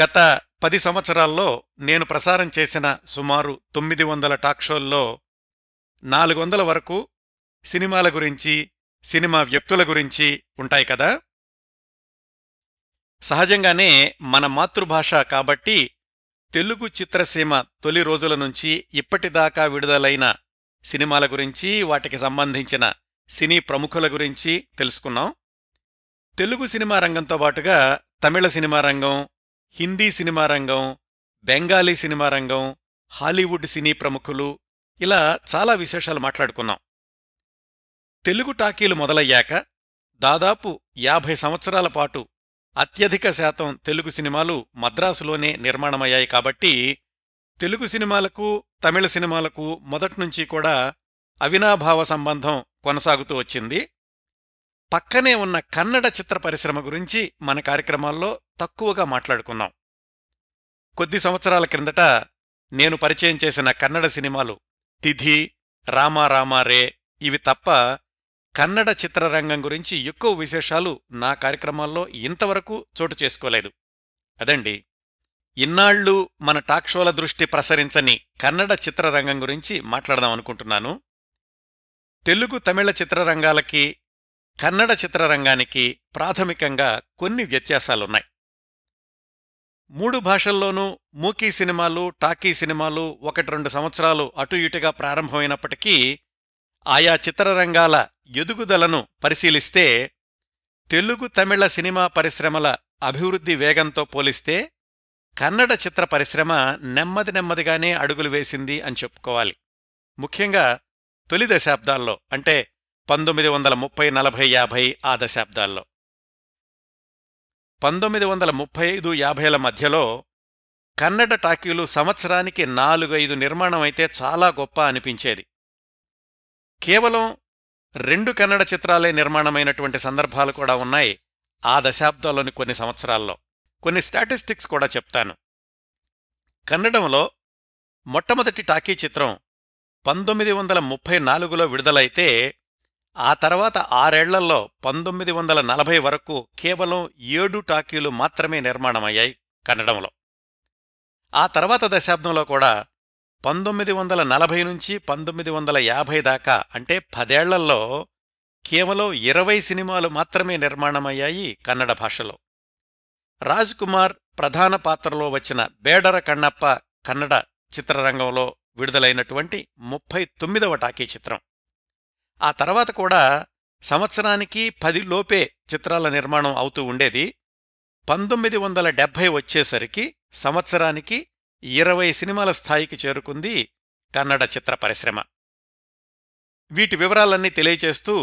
గత 10 సంవత్సరాల్లో నేను ప్రసారం చేసిన సుమారు 900 టాక్ షోల్లో 400 వరకు సినిమాల గురించి, సినిమా వ్యక్తుల గురించి ఉంటాయి కదా. సహజంగానే మన మాతృభాష కాబట్టి తెలుగు చిత్రసీమ తొలి రోజుల నుంచి ఇప్పటిదాకా విడుదలైన సినిమాల గురించి, వాటికి సంబంధించిన సినీ ప్రముఖుల గురించి తెలుసుకున్నాం. తెలుగు సినిమా రంగంతో పాటుగా తమిళ సినిమా రంగం, హిందీ సినిమా రంగం, బెంగాలీ సినిమా రంగం, హాలీవుడ్ సినీ ప్రముఖులు, ఇలా చాలా విశేషాలు మాట్లాడుకున్నాం. తెలుగు టాకీలు మొదలయ్యాక దాదాపు 50 సంవత్సరాల పాటు అత్యధిక శాతం తెలుగు సినిమాలు మద్రాసులోనే నిర్మాణమయ్యాయి. కాబట్టి తెలుగు సినిమాలకు, తమిళ సినిమాలకు మొదట్నుంచి కూడా అవినాభావ సంబంధం కొనసాగుతూ వచ్చింది. పక్కనే ఉన్న కన్నడ చిత్ర పరిశ్రమ గురించి మన కార్యక్రమాల్లో తక్కువగా మాట్లాడుకున్నాం. కొద్ది సంవత్సరాల క్రిందట నేను పరిచయం చేసిన కన్నడ సినిమాలు తిథి, రామారామారే ఇవి తప్ప కన్నడ చిత్రరంగం గురించి ఎక్కువ విశేషాలు నా కార్యక్రమాల్లో ఇంతవరకు చోటు చేసుకోలేదు. అదండి, ఇన్నాళ్ళు మన టాక్ షోల దృష్టి ప్రసరించని కన్నడ చిత్రరంగం గురించి మాట్లాడదాం అనుకుంటున్నాను. తెలుగు, తమిళ చిత్రరంగాలకి కన్నడ చిత్రరంగానికి ప్రాథమికంగా కొన్ని వ్యత్యాసాలున్నాయి. 3 భాషల్లోనూ మూకీ సినిమాలు, టాకీ సినిమాలు 1-2 సంవత్సరాలు అటు ఇటుగా ప్రారంభమైనప్పటికీ ఆయా చిత్రరంగాల ఎదుగుదలను పరిశీలిస్తే తెలుగు, తమిళ సినిమా పరిశ్రమల అభివృద్ధి వేగంతో పోలిస్తే కన్నడ చిత్ర పరిశ్రమ నెమ్మది నెమ్మదిగానే అడుగులు వేసింది అని చెప్పుకోవాలి. ముఖ్యంగా తొలి దశాబ్దాల్లో, అంటే 1930, 40, 50 ఆ దశాబ్దాల్లో. 1935, 50ల మధ్యలో కన్నడ టాకీలు సంవత్సరానికి 4-5 నిర్మాణమైతే చాలా గొప్ప అనిపించేది. కేవలం 2 కన్నడ చిత్రాలే నిర్మాణమైనటువంటి సందర్భాలు కూడా ఉన్నాయి ఆ దశాబ్దాల్లోని కొన్ని సంవత్సరాల్లో. కొన్ని స్టాటిస్టిక్స్ కూడా చెప్తాను. కన్నడంలో మొట్టమొదటి టాకీ చిత్రం 1934లో విడుదలైతే ఆ తర్వాత 6 ఏళ్లలో 1940 వరకు కేవలం 7 టాకీలు మాత్రమే నిర్మాణమయ్యాయి కన్నడంలో. ఆ తర్వాత దశాబ్దంలో కూడా 1940 నుంచి 1950 దాకా, అంటే 10 ఏళ్లలో కేవలం 20 సినిమాలు మాత్రమే నిర్మాణమయ్యాయి కన్నడ భాషలో. రాజ్ కుమార్ ప్రధాన పాత్రలో వచ్చిన బేడర కన్నప్ప కన్నడ చిత్రరంగంలో విడుదలైనటువంటి 39వ టాకీ చిత్రం. ఆ తర్వాత కూడా సంవత్సరానికి 10 లోపే చిత్రాల నిర్మాణం అవుతూ ఉండేది. 1970 వచ్చేసరికి సంవత్సరానికి 20 సినిమాల స్థాయికి చేరుకుంది కన్నడ చిత్ర పరిశ్రమ. వీటి వివరాలన్నీ తెలియచేస్తూ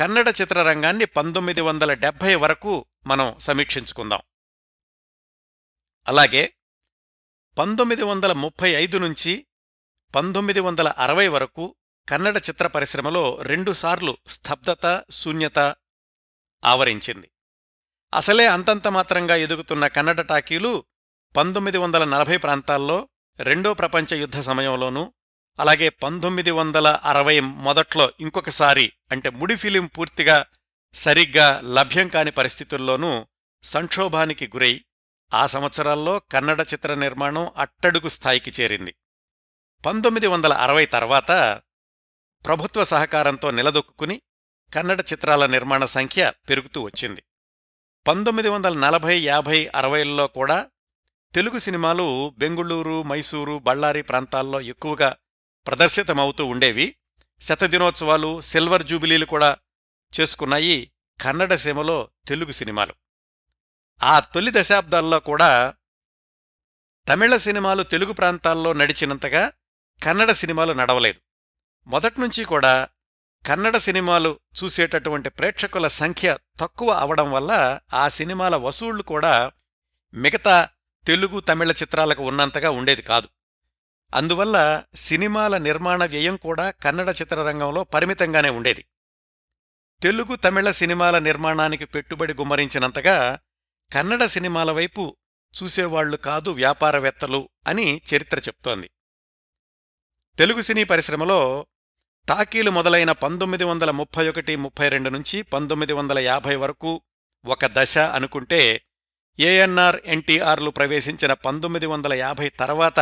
కన్నడ చిత్రరంగాన్ని 1970 వరకు మనం సమీక్షించుకుందాం. అలాగే 1935 నుంచి 1960 వరకు కన్నడ చిత్ర పరిశ్రమలో 2 సార్లు స్తబ్దత, శూన్యత ఆవరించింది. అసలే అంతంతమాత్రంగా ఎదుగుతున్న కన్నడ టాకీలు 1940 ప్రాంతాల్లో రెండో ప్రపంచ యుద్ధ సమయంలోనూ, అలాగే 1960 మొదట్లో ఇంకొకసారి, అంటే ముడి ఫిలిం పూర్తిగా సరిగ్గా లభ్యం కాని పరిస్థితుల్లోనూ సంక్షోభానికి గురై ఆ సంవత్సరాల్లో కన్నడ చిత్ర నిర్మాణం అట్టడుగు స్థాయికి చేరింది. 1960 తర్వాత ప్రభుత్వ సహకారంతో నిలదొక్కుని కన్నడ చిత్రాల నిర్మాణ సంఖ్య పెరుగుతూ వచ్చింది. 1940, 50, 60ల్లో కూడా తెలుగు సినిమాలు బెంగుళూరు, మైసూరు, బళ్ళారి ప్రాంతాల్లో ఎక్కువగా ప్రదర్శితమవుతూ ఉండేవి. శతదినోత్సవాలు, సిల్వర్ జూబిలీలు కూడా చేసుకున్నాయి కన్నడ సీమలో తెలుగు సినిమాలు. ఆ తొలి దశాబ్దాల్లో కూడా తమిళ సినిమాలు తెలుగు ప్రాంతాల్లో నడిచినంతగా కన్నడ సినిమాలు నడవలేదు. మొదట్నుంచి కూడా కన్నడ సినిమాలు చూసేటటువంటి ప్రేక్షకుల సంఖ్య తక్కువ అవడం వల్ల ఆ సినిమాల వసూళ్లు కూడా మిగతా తెలుగు, తమిళ చిత్రాలకు ఉన్నంతగా ఉండేది కాదు. అందువల్ల సినిమాల నిర్మాణ వ్యయం కూడా కన్నడ చిత్రరంగంలో పరిమితంగానే ఉండేది. తెలుగు, తమిళ సినిమాల నిర్మాణానికి పెట్టుబడి గుమ్మరించినంతగా కన్నడ సినిమాల వైపు చూసేవాళ్లు కాదు వ్యాపారవేత్తలు అని చరిత్ర చెప్తోంది. తెలుగు సినీ పరిశ్రమలో టాకీలు మొదలైన 1931, 1932 నుంచి 1950 వరకు ఒక దశ అనుకుంటే, ఏఎన్ఆర్ ఎన్టీఆర్లు ప్రవేశించిన 1950 తర్వాత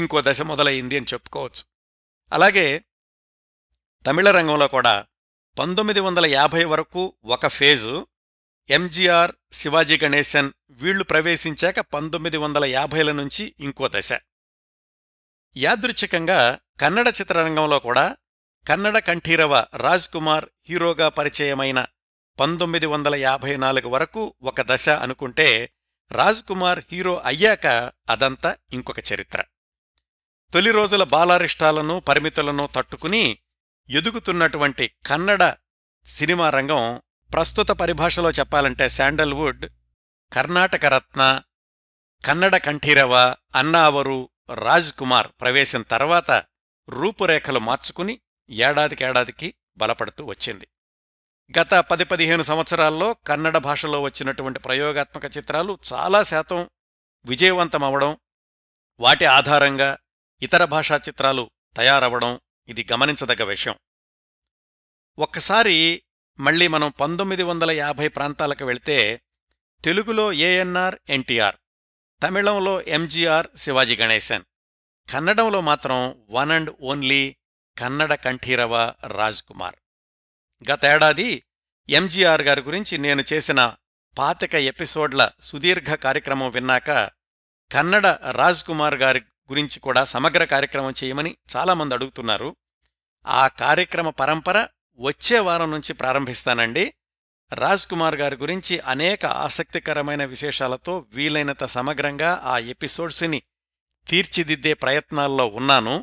ఇంకో దశ మొదలైంది అని చెప్పుకోవచ్చు. అలాగే తమిళ రంగంలో కూడా 1950 వరకు ఒక ఫేజు, ఎంజీఆర్, శివాజీ గణేశన్ వీళ్లు ప్రవేశించాక 1950ల నుంచి ఇంకో దశ. యాదృచ్ఛికంగా కన్నడ చిత్రరంగంలో కూడా కన్నడ కంఠీరవ రాజ్ కుమార్ హీరోగా పరిచయమైన 1954 వరకు ఒక దశ అనుకుంటే, రాజ్ కుమార్ హీరో అయ్యాక అదంతా ఇంకొక చరిత్ర. తొలి రోజుల బాలారిష్టాలను పరిమితులను తట్టుకుని ఎదుగుతున్నటువంటి కన్నడ సినిమా రంగం ప్రస్తుత పరిభాషలో చెప్పాలంటే శాండల్వుడ్, కర్ణాటక రత్న, కన్నడ కంఠీరవ, అన్నావరు, రాజ్ కుమార్ ప్రవేశం తర్వాత రూపురేఖలు మార్చుకుని ఏడాదికేడాదికి బలపడుతూ వచ్చింది. గత 10-15 సంవత్సరాల్లో కన్నడ భాషలో వచ్చినటువంటి ప్రయోగాత్మక చిత్రాలు చాలా శాతం విజయవంతమవడం, వాటి ఆధారంగా ఇతర భాషా చిత్రాలు తయారవడం ఇది గమనించదగ్గ విషయం. ఒక్కసారి మళ్ళీ మనం 1950 ప్రాంతాలకు వెళితే, తెలుగులో ఏఎన్ఆర్ ఎన్టీఆర్, తమిళంలో ఎంజీఆర్ శివాజీ గణేశన్, కన్నడంలో మాత్రం one and only Kannada Kanteerava Raj Kumar. గతేడాది ఎంజీఆర్ గారి గురించి నేను చేసిన 25 ఎపిసోడ్ల సుదీర్ఘ కార్యక్రమం విన్నాక కన్నడ రాజ్ కుమార్ గారి గురించి కూడా సమగ్ర కార్యక్రమం చేయమని చాలామంది అడుగుతున్నారు. ఆ కార్యక్రమ పరంపర వచ్చే వారం నుంచి ప్రారంభిస్తానండి. రాజ్ కుమార్ గారి గురించి అనేక ఆసక్తికరమైన విశేషాలతో వీలైనంత సమగ్రంగా ఆ ఎపిసోడ్స్ని తీర్చిదిద్దే ప్రయత్నాల్లో ఉన్నాను.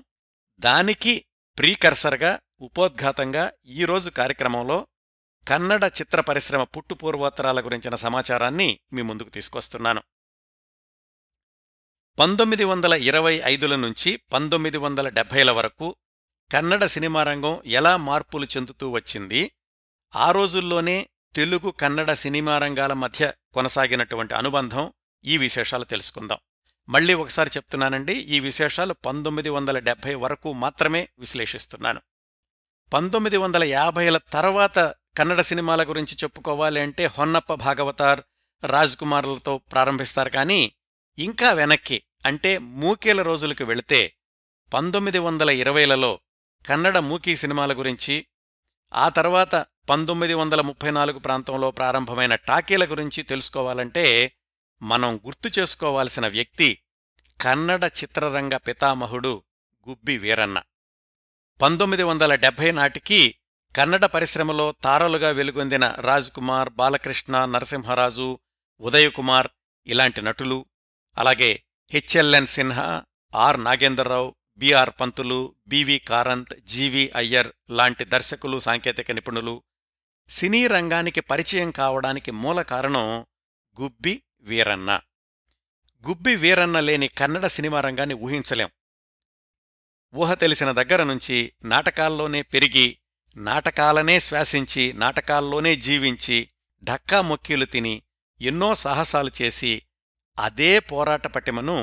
దానికి ప్రీకర్సర్గా, ఉపోద్ఘాతంగా ఈరోజు కార్యక్రమంలో కన్నడ చిత్ర పరిశ్రమ పుట్టుపూర్వోత్తరాల గురించిన సమాచారాన్ని మీ ముందుకు తీసుకొస్తున్నాను. 1925 నుంచి 1970 వరకు కన్నడ సినిమా రంగం ఎలా మార్పులు చెందుతూ వచ్చింది, ఆ రోజుల్లోనే తెలుగు కన్నడ సినిమా రంగాల మధ్య కొనసాగినటువంటి అనుబంధం, ఈ విశేషాలు తెలుసుకుందాం. మళ్లీ ఒకసారి చెప్తున్నానండి, ఈ విశేషాలు 1970 వరకు మాత్రమే విశ్లేషిస్తున్నాను. 1950ల తర్వాత కన్నడ సినిమాల గురించి చెప్పుకోవాలి అంటే హొన్నప్ప భాగవతార్, రాజ్ కుమార్లతో ప్రారంభిస్తారు. కానీ ఇంకా వెనక్కి అంటే మూకీల రోజులకు వెళితే 1920లలో కన్నడ మూకీ సినిమాల గురించి, ఆ తర్వాత 1934 ప్రాంతంలో ప్రారంభమైన టాకీల గురించి తెలుసుకోవాలంటే మనం గుర్తు చేసుకోవాల్సిన వ్యక్తి కన్నడ చిత్రరంగ పితామహుడు గుబ్బి వీరన్న. 1970 నాటికి కన్నడ పరిశ్రమలో తారలుగా వెలుగొందిన రాజ్ కుమార్, బాలకృష్ణ, నరసింహరాజు, ఉదయకుమార్ ఇలాంటి నటులు, అలాగే HLN Sinha, R Nagendra Rao, BR Panthulu, BV Karanth, GV Iyer లాంటి దర్శకులు, సాంకేతిక నిపుణులు సినీ రంగానికి పరిచయం కావడానికి మూల కారణం గుబ్బి వీరన్న. గుబ్బి వీరన్న లేని కన్నడ సినిమా రంగాన్ని ఊహించలేం. ఊహ తెలిసిన దగ్గర నుంచి నాటకాల్లోనే పెరిగి, నాటకాలనే శ్వాసించి, నాటకాల్లోనే జీవించి, ఢక్కా మొక్కీలు తిని, ఎన్నో సాహసాలు చేసి, అదే పోరాట పటిమను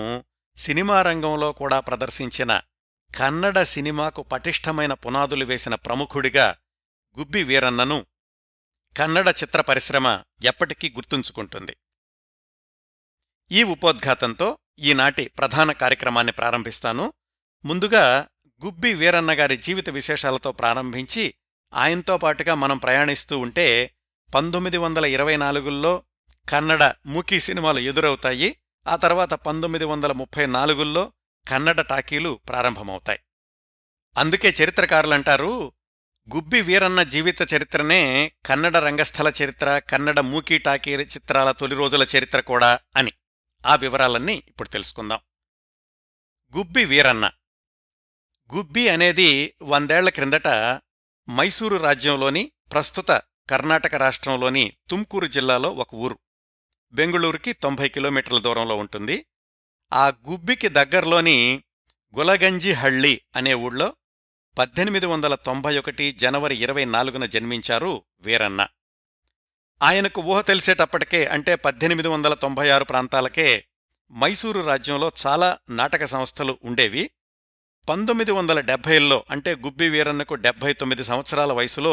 సినిమా రంగంలో కూడా ప్రదర్శించిన, కన్నడ సినిమాకు పటిష్టమైన పునాదులు వేసిన ప్రముఖుడిగా గుబ్బి వీరన్నను కన్నడ చిత్ర పరిశ్రమ ఎప్పటికీ గుర్తుంచుకుంటుంది. ఈ ఉపోద్ఘాతంతో ఈనాటి ప్రధాన కార్యక్రమాన్ని ప్రారంభిస్తాను. ముందుగా గుబ్బి వీరన్న గారి జీవిత విశేషాలతో ప్రారంభించి, ఆయనతో పాటుగా మనం ప్రయాణిస్తూ ఉంటే 1924లో కన్నడ మూకీ సినిమాలు ఎదురవుతాయి. ఆ తర్వాత 1934లో కన్నడ టాకీలు ప్రారంభమవుతాయి. అందుకే చరిత్రకారులంటారు గుబ్బి వీరన్న జీవిత చరిత్రనే కన్నడ రంగస్థల చరిత్ర, కన్నడ మూకీ టాకీ చిత్రాల తొలి రోజుల చరిత్ర కూడా అని. ఆ వివరాలన్నీ ఇప్పుడు తెలుసుకుందాం. గుబ్బి వీరన్న. గుబ్బి అనేది 100 ఏళ్ల క్రిందట మైసూరు రాజ్యంలోని, ప్రస్తుత కర్ణాటక రాష్ట్రంలోని తుమ్కూరు జిల్లాలో ఒక ఊరు. బెంగుళూరుకి 90 కిలోమీటర్ల దూరంలో ఉంటుంది. ఆ గుబ్బికి దగ్గర్లోని గులగంజి హళ్ళి అనే ఊళ్ళో 1891 జనవరి 24న జన్మించారు వీరన్న. ఆయనకు ఊహ తెలిసేటప్పటికే అంటే 1896 ప్రాంతాలకే మైసూరు రాజ్యంలో చాలా నాటక సంస్థలు ఉండేవి. 1970లో అంటే గుబ్బి వీరన్నకు 79 సంవత్సరాల వయసులో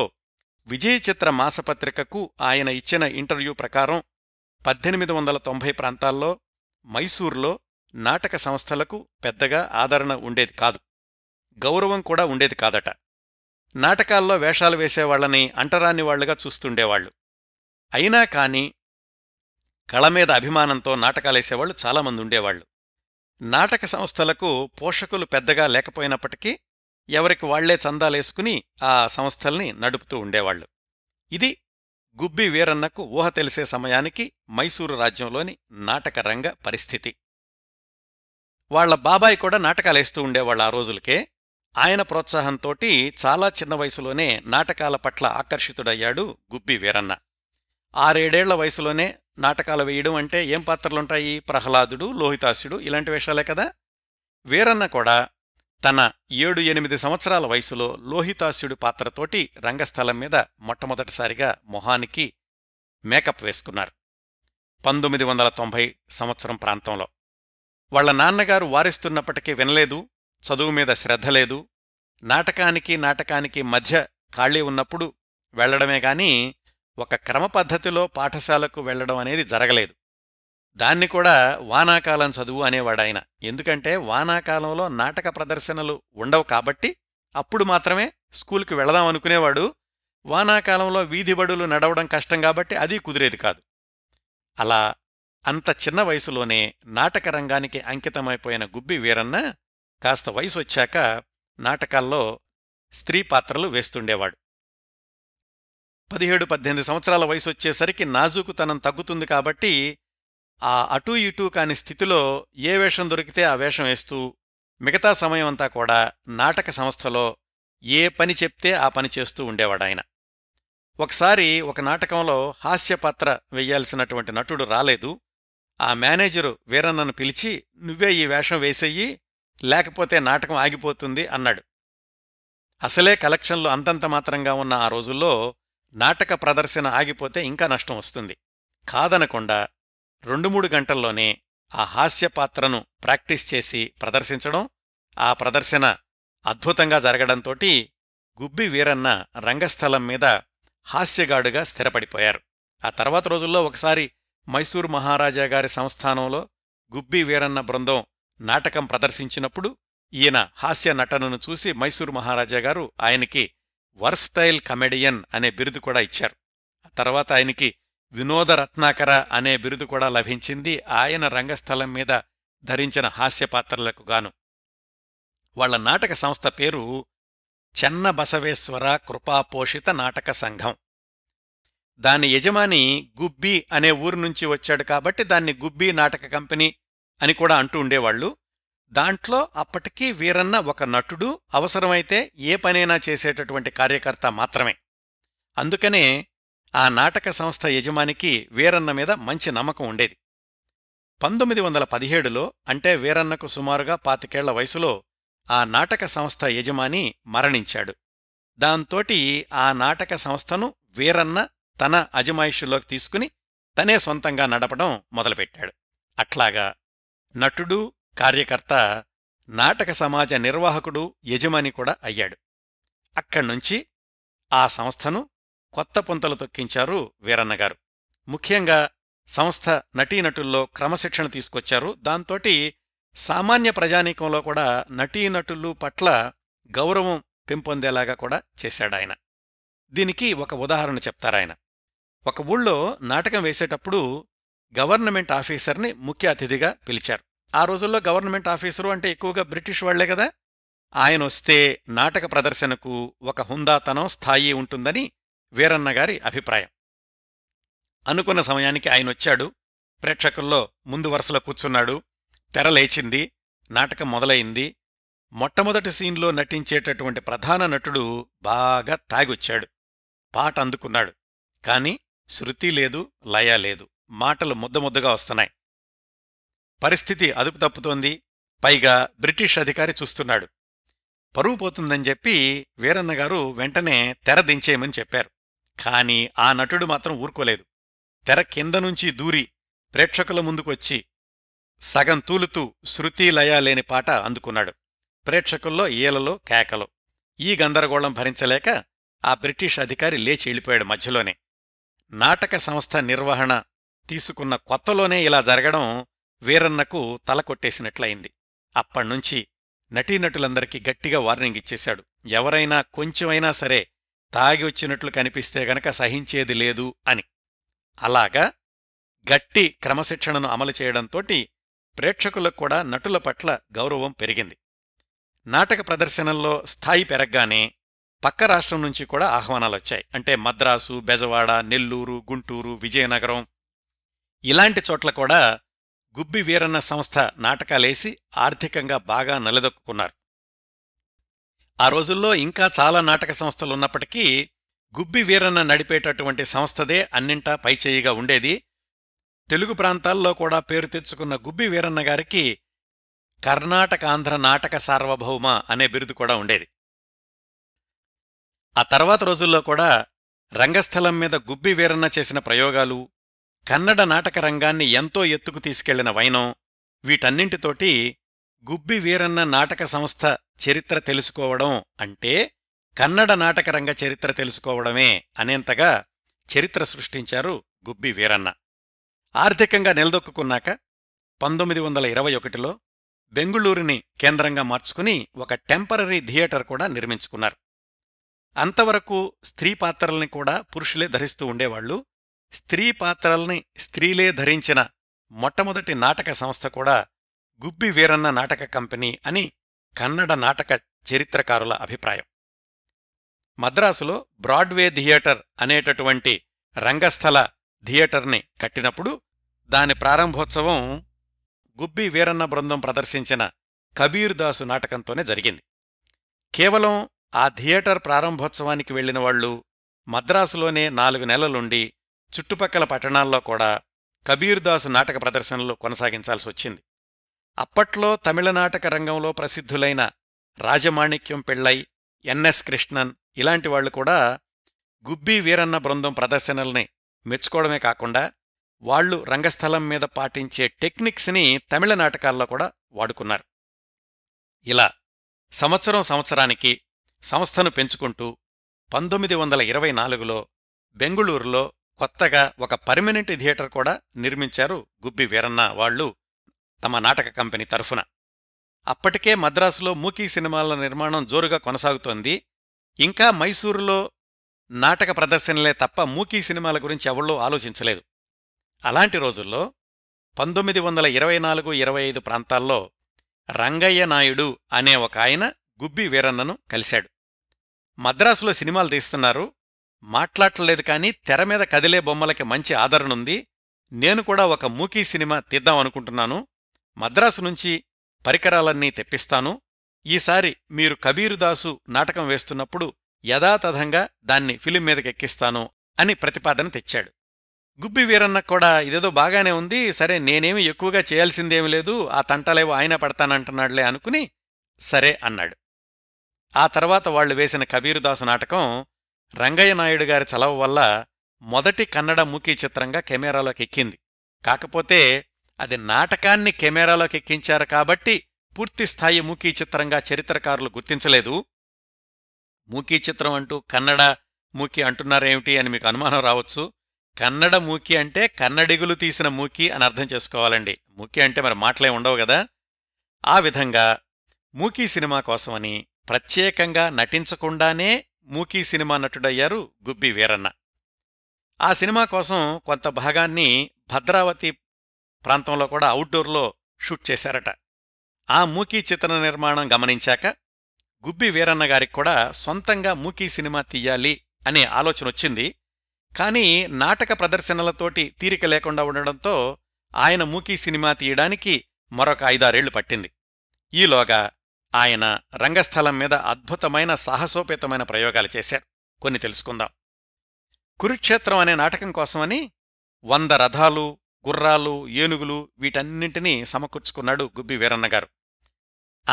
విజయ చిత్ర మాసపత్రికకు ఆయన ఇచ్చిన ఇంటర్వ్యూ ప్రకారం 1890 ప్రాంతాల్లో మైసూర్లో నాటక సంస్థలకు పెద్దగా ఆదరణ ఉండేది కాదు, గౌరవం కూడా ఉండేది కాదట. నాటకాల్లో వేషాలు వేసేవాళ్లని అంటరానివాళ్లుగా చూస్తుండేవాళ్లు. అయినా కాని కళమీద అభిమానంతో నాటకాలేసేవాళ్లు చాలామంది ఉండేవాళ్లు. నాటక సంస్థలకు పోషకులు పెద్దగా లేకపోయినప్పటికీ ఎవరికి వాళ్లే చందాలేసుకుని ఆ సంస్థల్ని నడుపుతూ ఉండేవాళ్లు. ఇది గుబ్బి వీరన్నకు ఊహ తెలిసే సమయానికి మైసూరు రాజ్యంలోని నాటకరంగ పరిస్థితి. వాళ్ల బాబాయి కూడా నాటకాలేస్తూ ఉండేవాళ్లు ఆ రోజులకే. ఆయన ప్రోత్సాహంతోటి చాలా చిన్న వయసులోనే నాటకాల పట్ల ఆకర్షితుడయ్యాడు గుబ్బి వీరన్న. 6-7 ఏళ్ల వయసులోనే నాటకాలు వేయడం అంటే ఏం పాత్రలుంటాయి? ప్రహ్లాదుడు, లోహితాసుడు ఇలాంటి వేషాలే కదా. వీరన్న కూడా తన 7-8 సంవత్సరాల వయసులో లోహితాసుడు పాత్రతోటి రంగస్థలం మీద మొట్టమొదటిసారిగా మొహానికి మేకప్ వేసుకున్నారు 1990 సంవత్సరం ప్రాంతంలో. వాళ్ల నాన్నగారు వారిస్తున్నప్పటికీ వినలేదు, చదువు మీద శ్రద్ధలేదు. నాటకానికి మధ్య ఖాళీ ఉన్నప్పుడు వెళ్లడమే గాని ఒక క్రమపద్ధతిలో పాఠశాలకు వెళ్లడం అనేది జరగలేదు. దాన్ని కూడా వానాకాలం చదువు అనేవాడాయన. ఎందుకంటే వానాకాలంలో నాటక ప్రదర్శనలు ఉండవు కాబట్టి అప్పుడు మాత్రమే స్కూలుకి వెళదాం అనుకునేవాడు. వానాకాలంలో వీధిబడులు నడవడం కష్టం కాబట్టి అది కుదిరేది కాదు. అలా అంత చిన్న వయసులోనే నాటక రంగానికి అంకితమైపోయిన గుబ్బి వీరన్న కాస్త వయసొచ్చాక నాటకాల్లో స్త్రీ పాత్రలు వేస్తుండేవాడు. 17-18 సంవత్సరాల వయసొచ్చేసరికి నాజూకుతనం తగ్గుతుంది కాబట్టి ఆ అటూ ఇటూ కాని స్థితిలో ఏ వేషం దొరికితే ఆ వేషం వేస్తూ మిగతా సమయమంతా కూడా నాటక సంస్థలో ఏ పని చెప్తే ఆ పని చేస్తూ ఉండేవాడాయన. ఒకసారి ఒక నాటకంలో హాస్యపాత్ర వెయ్యాల్సినటువంటి నటుడు రాలేదు. ఆ మేనేజరు వీరన్నను పిలిచి, నువ్వే ఈ వేషం వేసేయి, లేకపోతే నాటకం ఆగిపోతుంది అన్నాడు. అసలే కలెక్షన్లు అంతంత మాత్రంగా ఉన్న ఆ రోజుల్లో నాటక ప్రదర్శన ఆగిపోతే ఇంకా నష్టం వస్తుంది. కాదనకుండా 2-3 గంటల్లోనే ఆ హాస్యపాత్రను ప్రాక్టీస్ చేసి ప్రదర్శించడం, ఆ ప్రదర్శన అద్భుతంగా జరగడంతోటి గుబ్బి వీరన్న రంగస్థలం మీద హాస్యగాడుగా స్థిరపడిపోయారు. ఆ తర్వాత రోజుల్లో ఒకసారి మైసూరు మహారాజా గారి సంస్థానంలో గుబ్బి వీరన్న బృందం నాటకం ప్రదర్శించినప్పుడు ఈయన హాస్య నటనను చూసి మైసూరు మహారాజా గారు ఆయనకి వర్స్టైల్ కమెడియన్ అనే బిరుదు కూడా ఇచ్చారు. ఆ తర్వాత ఆయనకి వినోద రత్నాకర అనే బిరుదు కూడా లభించింది, ఆయన రంగస్థలం మీద ధరించిన హాస్యపాత్రలకు గాను. వాళ్ల నాటక సంస్థ పేరు చెన్నబసవేశ్వర కృపాపోషిత నాటక సంఘం. దాని యజమాని గుబ్బి అనే ఊరు నుంచి వచ్చాడు కాబట్టి దాన్ని గుబ్బి నాటక కంపెనీ అని కూడా అంటూ ఉండేవాళ్లు. దాంట్లో అప్పటికీ వీరన్న ఒక నటుడు, అవసరమైతే ఏ పనైనా చేసేటటువంటి కార్యకర్త మాత్రమే. అందుకనే ఆ నాటక సంస్థ యజమానికి వీరన్న మీద మంచి నమ్మకం ఉండేది. 1917లో అంటే వీరన్నకు సుమారుగా 25 ఏళ్ల వయసులో ఆ నాటక సంస్థ యజమాని మరణించాడు. దాంతోటి ఆ నాటక సంస్థను వీరన్న తన అజమాయిషులోకి తీసుకుని తనే సొంతంగా నడపడం మొదలుపెట్టాడు. అట్లాగా నటుడు, కార్యకర్త, నాటక సమాజ నిర్వాహకుడు, యజమాని కూడా అయ్యాడు. అక్కడ్నుంచి ఆ సంస్థను కొత్త పుంతలు తొక్కించారు వీరన్నగారు. ముఖ్యంగా సంస్థ నటీనటుల్లో క్రమశిక్షణ తీసుకొచ్చారు. దాంతోటి సామాన్య ప్రజానీకంలో కూడా నటీనటులు పట్ల గౌరవం పెంపొందేలాగా కూడా చేశాడాయన. దీనికి ఒక ఉదాహరణ చెప్తారాయన. ఒక ఊళ్ళో నాటకం వేసేటప్పుడు గవర్నమెంట్ ఆఫీసర్ని ముఖ్య అతిథిగా పిలిచారు. ఆ రోజుల్లో గవర్నమెంట్ ఆఫీసరు అంటే ఎక్కువగా బ్రిటిష్ వాళ్లే కదా. ఆయన వస్తే నాటక ప్రదర్శనకు ఒక హుందాతనం, స్థాయి ఉంటుందని వీరన్నగారి అభిప్రాయం. అనుకున్న సమయానికి ఆయనొచ్చాడు. ప్రేక్షకుల్లో ముందు వరుసలో కూర్చున్నాడు. తెరలేచింది, నాటకం మొదలయింది. మొట్టమొదటి సీన్లో నటించేటటువంటి ప్రధాన నటుడు బాగా తాగొచ్చాడు. పాట అందుకున్నాడు. కాని శృతి లేదు, లయ లేదు, మాటలు ముద్దముద్దగా వస్తున్నాయి. పరిస్థితి అదుపు తప్పుతోంది. పైగా బ్రిటిష్ అధికారి చూస్తున్నాడు. పరువు పోతుందని చెప్పి వీరన్నగారు వెంటనే తెర దించేయమని చెప్పారు. కాని ఆ నటుడు మాత్రం ఊరుకోలేదు. తెర కింద నుంచి దూరి ప్రేక్షకుల ముందుకొచ్చి సగం తూలుతూ శృతి లయ లేని పాట అందుకున్నాడు. ప్రేక్షకుల్లో ఏలలో కేకలు. ఈ గందరగోళం భరించలేక ఆ బ్రిటిష్ అధికారి లేచి వెళ్ళిపోయాడు మధ్యలోనే. నాటక సంస్థ నిర్వహణ తీసుకున్న కొత్తలోనే ఇలా జరగడం వీరన్నకు తలకొట్టేసినట్లయింది. అప్పణ్నుంచి నటీనటులందరికీ గట్టిగా వార్నింగ్ ఇచ్చేశాడు. ఎవరైనా కొంచెమైనా సరే తాగి వచ్చినట్లు కనిపిస్తే గనక సహించేది లేదు అని. అలాగా గట్టి క్రమశిక్షణను అమలు చేయడంతోటి ప్రేక్షకులకు కూడా నటుల పట్ల గౌరవం పెరిగింది. నాటక ప్రదర్శనల్లో స్థాయి పెరగగానే పక్క రాష్ట్రం నుంచి కూడా ఆహ్వానాలొచ్చాయి. అంటే మద్రాసు, బెజవాడ, నెల్లూరు, గుంటూరు, విజయనగరం ఇలాంటి చోట్ల కూడా గుబ్బి వీరన్న సంస్థ నాటకాలేసి ఆర్థికంగా బాగా నిలదొక్కున్నారు. ఆ రోజుల్లో ఇంకా చాలా నాటక సంస్థలున్నప్పటికీ గుబ్బి వీరన్న నడిపేటటువంటి సంస్థదే అన్నింటా పైచేయిగా ఉండేది. తెలుగు ప్రాంతాల్లో కూడా పేరు తెచ్చుకున్న గుబ్బి వీరన్న గారికి కర్ణాటకాంధ్ర నాటక సార్వభౌమ అనే బిరుదు కూడా ఉండేది. ఆ తర్వాత రోజుల్లో కూడా రంగస్థలం మీద గుబ్బి వీరన్న చేసిన ప్రయోగాలు, కన్నడ నాటక రంగాన్ని ఎంతో ఎత్తుకు తీసుకెళ్లిన వైనం, వీటన్నింటితోటి గుబ్బి వీరన్న నాటక సంస్థ చరిత్ర తెలుసుకోవడం అంటే కన్నడ నాటకరంగ చరిత్ర తెలుసుకోవడమే అనేంతగా చరిత్ర సృష్టించారు గుబ్బి వీరన్న. ఆర్థికంగా నిలదొక్కున్నాక 1921లో బెంగుళూరుని కేంద్రంగా మార్చుకుని ఒక టెంపరరీ థియేటర్ కూడా నిర్మించుకున్నారు. అంతవరకు స్త్రీ పాత్రల్ని కూడా పురుషులే ధరిస్తూ ఉండేవాళ్లు. స్త్రీ పాత్రల్ని స్త్రీలే ధరించిన మొట్టమొదటి నాటక సంస్థ కూడా గుబ్బి వీరన్న నాటక కంపెనీ అని కన్నడ నాటక చరిత్రకారుల అభిప్రాయం. మద్రాసులో బ్రాడ్వే థియేటర్ అనేటటువంటి రంగస్థల థియేటర్ని కట్టినప్పుడు దాని ప్రారంభోత్సవం గుబ్బి వీరన్న బృందం ప్రదర్శించిన కబీర్దాసు నాటకంతోనే జరిగింది. కేవలం ఆ థియేటర్ ప్రారంభోత్సవానికి వెళ్లిన వాళ్లు మద్రాసులోనే 4 నెలలుండి చుట్టుపక్కల పట్టణాల్లో కూడా కబీర్దాసు నాటక ప్రదర్శనలు కొనసాగించాల్సొచ్చింది. అప్పట్లో తమిళ నాటక రంగంలో ప్రసిద్ధులైన రాజమాణిక్యం పిళ్ళై, ఎన్ఎస్ కృష్ణన్ ఇలాంటి వాళ్లు కూడా గుబ్బి వీరన్న బృందం ప్రదర్శనల్ని మెచ్చుకోవడమే కాకుండా వాళ్లు రంగస్థలం మీద పాటించే టెక్నిక్స్ని తమిళ నాటకాల్లో కూడా వాడుకున్నారు. ఇలా సంవత్సరం సంవత్సరానికి సంస్థను పెంచుకుంటూ 1924లో బెంగుళూరులో కొత్తగా ఒక పర్మనెంట్ థియేటర్ కూడా నిర్మించారు గుబ్బి వీరన్న వాళ్లు తమ నాటక కంపెనీ తరఫున. అప్పటికే మద్రాసులో మూకీ సినిమాల నిర్మాణం జోరుగా కొనసాగుతోంది. ఇంకా మైసూరులో నాటక ప్రదర్శనలే తప్ప మూకీ సినిమాల గురించి ఎవళ్ళో ఆలోచించలేదు. అలాంటి రోజుల్లో 1924-25 ప్రాంతాల్లో రంగయ్య నాయుడు అనే ఒక ఆయన గుబ్బి వీరన్నను కలిశాడు. మద్రాసులో సినిమాలు తీస్తున్నారు, మాట్లాడలేదు, కానీ తెర మీద కదిలే బొమ్మలకి మంచి ఆదరణుంది. నేను కూడా ఒక మూకీ సినిమా తీద్దామనుకుంటున్నాను, మద్రాసు నుంచి పరికరాలన్నీ తెప్పిస్తాను, ఈసారి మీరు కబీరుదాసు నాటకం వేస్తున్నప్పుడు యథాతథంగా దాన్ని ఫిలిం మీదకెక్కిస్తాను అని ప్రతిపాదన తెచ్చాడు. గుబ్బి వీరన్న కూడా ఇదేదో బాగానే ఉంది, సరే నేనేమి ఎక్కువగా చేయాల్సిందేమీ లేదు, ఆ తంటలేవో ఆయన పడతానంటున్నాడులే అనుకుని సరే అన్నాడు. ఆ తర్వాత వాళ్లు వేసిన కబీరుదాసు నాటకం రంగయ్య నాయుడు గారి చలవ వల్ల మొదటి కన్నడ మూకీ చిత్రంగా కెమెరాలోకెక్కింది. కాకపోతే అది నాటకాన్ని కెమెరాలోకెక్కించారు కాబట్టి పూర్తిస్థాయి మూకీ చిత్రంగా చరిత్రకారులు గుర్తించలేదు. మూకీ చిత్రం అంటూ కన్నడ మూకీ అంటున్నారేమిటి అని మీకు అనుమానం రావచ్చు. కన్నడ మూకీ అంటే కన్నడిగులు తీసిన మూకీ అని అర్థం చేసుకోవాలండి. మూకీ అంటే మరి మాటలే ఉండవు కదా. ఆ విధంగా మూకీ సినిమా కోసమని ప్రత్యేకంగా నటించకుండానే మూకీ సినిమా నటుడయ్యారు గుబ్బి వీరన్న. ఆ సినిమా కోసం కొంత భాగాన్ని భద్రావతి ప్రాంతంలో కూడా అవుట్డోర్లో షూట్ చేశారట. ఆ మూకీ చిత్ర నిర్మాణం గమనించాక గుబ్బి వీరన్న గారికి కూడా సొంతంగా మూకీ సినిమా తీయాలి అనే ఆలోచన వచ్చింది. కానీ నాటక ప్రదర్శనలతోటి తీరిక లేకుండా ఉండడంతో ఆయన మూకీ సినిమా తీయడానికి మరొక 5-6 ఏళ్లు పట్టింది. ఈలోగా ఆయన రంగస్థలం మీద అద్భుతమైన సాహసోపేతమైన ప్రయోగాలు చేశారు. కొన్ని తెలుసుకుందాం. కురుక్షేత్రం అనే నాటకం కోసమని 100 రథాలు, గుర్రాలు, ఏనుగులు వీటన్నింటినీ సమకూర్చుకున్నాడు గుబ్బి వీరన్న గారు.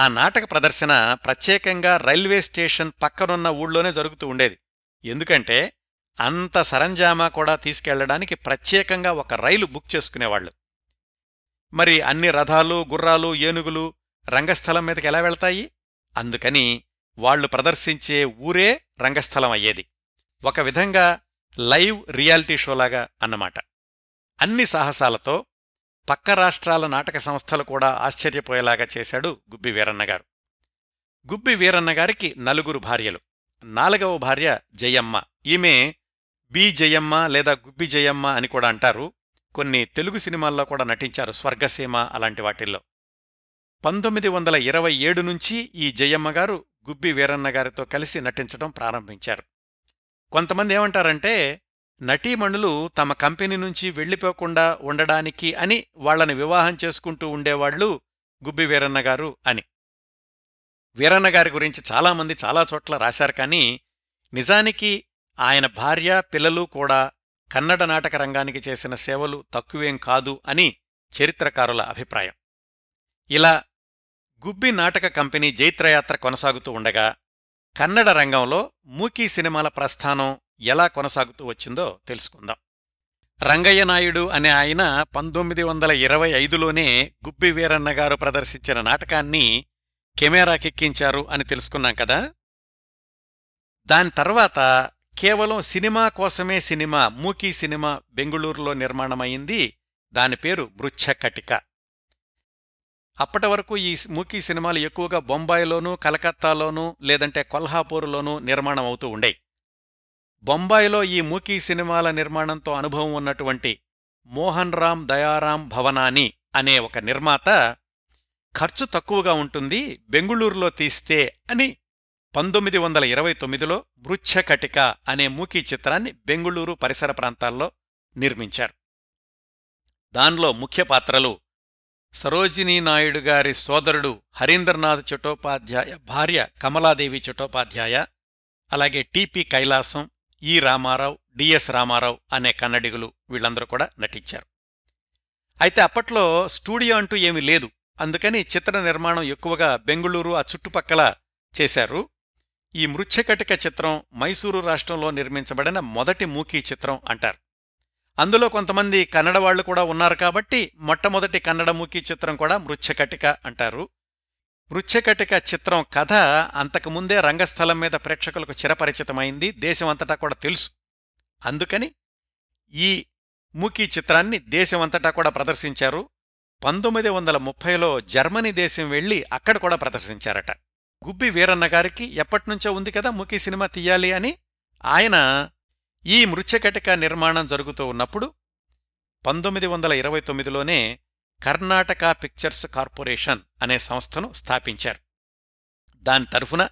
ఆ నాటక ప్రదర్శన ప్రత్యేకంగా రైల్వే స్టేషన్ పక్కనున్న ఊళ్ళోనే జరుగుతూ ఉండేది. ఎందుకంటే అంత సరంజామా కూడా తీసుకెళ్లడానికి ప్రత్యేకంగా ఒక రైలు బుక్ చేసుకునేవాళ్లు. మరి అన్ని రథాలు, గుర్రాలు, ఏనుగులు రంగస్థలం మీదకి ఎలా వెళ్తాయి? అందుకని వాళ్లు ప్రదర్శించే ఊరే రంగస్థలం అయ్యేది. ఒక విధంగా లైవ్ రియాలిటీ షోలాగా అన్నమాట. అన్ని సాహసాలతో పక్క రాష్ట్రాల నాటక సంస్థలు కూడా ఆశ్చర్యపోయేలాగా చేశాడు గుబ్బి వీరన్నగారు. గుబ్బి వీరన్నగారికి 4 భార్యలు. 4వ భార్య జయమ్మ. ఈమె బి జయమ్మ లేదా గుబ్బి జయమ్మ అని కూడా అంటారు. కొన్ని తెలుగు సినిమాల్లో కూడా నటించారు, స్వర్గసీమ అలాంటి వాటిల్లో. 1927 నుంచి ఈ జయమ్మగారు గుబ్బి వీరన్నగారితో కలిసి నటించడం ప్రారంభించారు. కొంతమంది ఏమంటారంటే నటీమణులు తమ కంపెనీ నుంచి వెళ్ళిపోకుండా ఉండడానికి అని వాళ్లని వివాహం చేసుకుంటూ ఉండేవాళ్లు గుబ్బి వీరన్నగారు అని. వీరన్నగారి గురించి చాలామంది చాలా చోట్ల రాశారు. కానీ నిజానికి ఆయన భార్య పిల్లలు కూడా కన్నడ నాటక రంగానికి చేసిన సేవలు తక్కువేం కాదు అని చరిత్రకారుల అభిప్రాయం. ఇలా గుబ్బి నాటక కంపెనీ జైత్రయాత్ర కొనసాగుతూ ఉండగా కన్నడ రంగంలో మూకీ సినిమాల ప్రస్థానం ఎలా కొనసాగుతూ వచ్చిందో తెలుసుకుందాం. రంగయ్య నాయుడు అనే ఆయన 1925లోనే గుబ్బి వీరన్నగారు ప్రదర్శించిన నాటకాన్ని కెమెరాకెక్కించారు అని తెలుసుకున్నాం కదా. దాని తర్వాత కేవలం సినిమా కోసమే సినిమా, మూకీ సినిమా బెంగుళూరులో నిర్మాణమైంది. దాని పేరు మృచ్ఛకటిక. అప్పటి వరకు ఈ మూకీ సినిమాలు ఎక్కువగా బొంబాయిలోనూ, కలకత్తాలోనూ, లేదంటే కొల్హాపూర్లోనూ నిర్మాణం అవుతూ ఉండేవి. బొంబాయిలో ఈ మూకీ సినిమాల నిర్మాణంతో అనుభవం ఉన్నటువంటి మోహన్ రామ్ దయారాం భవనాని అనే ఒక నిర్మాత, ఖర్చు తక్కువగా ఉంటుంది బెంగుళూరులో తీస్తే అని 1929లో మృచ్ఛకటిక అనే మూకీ చిత్రాన్ని బెంగుళూరు పరిసర ప్రాంతాల్లో నిర్మించారు. దానిలో ముఖ్య పాత్రలు సరోజినీ నాయుడు గారి సోదరుడు హరీంద్రనాథ్ చటోపాధ్యాయ భార్య కమలాదేవి చటోపాధ్యాయ, అలాగే టిపి కైలాసం, ఈ రామారావు, డిఎస్ రామారావు అనే కన్నడిగులు వీళ్ళందరూ కూడా నటించారు. అయితే అప్పట్లో స్టూడియో అంటూ ఏమీ లేదు. అందుకని చిత్ర నిర్మాణం ఎక్కువగా బెంగుళూరు ఆ చుట్టుపక్కల చేశారు. ఈ మృచ్ఛకటిక చిత్రం మైసూరు రాష్ట్రంలో నిర్మించబడిన మొదటి మూకీ చిత్రం అంటారు. అందులో కొంతమంది కన్నడ వాళ్లు కూడా ఉన్నారు కాబట్టి మొట్టమొదటి కన్నడ మూకీ చిత్రం కూడా మృచ్ఛకటిక అంటారు. మృచ్ఛకటిక చిత్రం కథ అంతకుముందే రంగస్థలం మీద ప్రేక్షకులకు చిరపరిచితమైంది, దేశమంతటా కూడా తెలుసు. అందుకని ఈ మూకీ చిత్రాన్ని దేశమంతటా కూడా ప్రదర్శించారు. 1930లో జర్మనీ దేశం వెళ్ళి అక్కడ కూడా ప్రదర్శించారట. గుబ్బి వీరన్నగారికి ఎప్పటినుంచో ఉంది కదా మూకీ సినిమా తీయాలి అని. ఆయన ఈ మృచ్ఛకటిక నిర్మాణం జరుగుతూ ఉన్నప్పుడు 1929లోనే కర్ణాటక పిక్చర్స్ కార్పొరేషన్ అనే సంస్థను స్థాపించారు. దాని తరఫున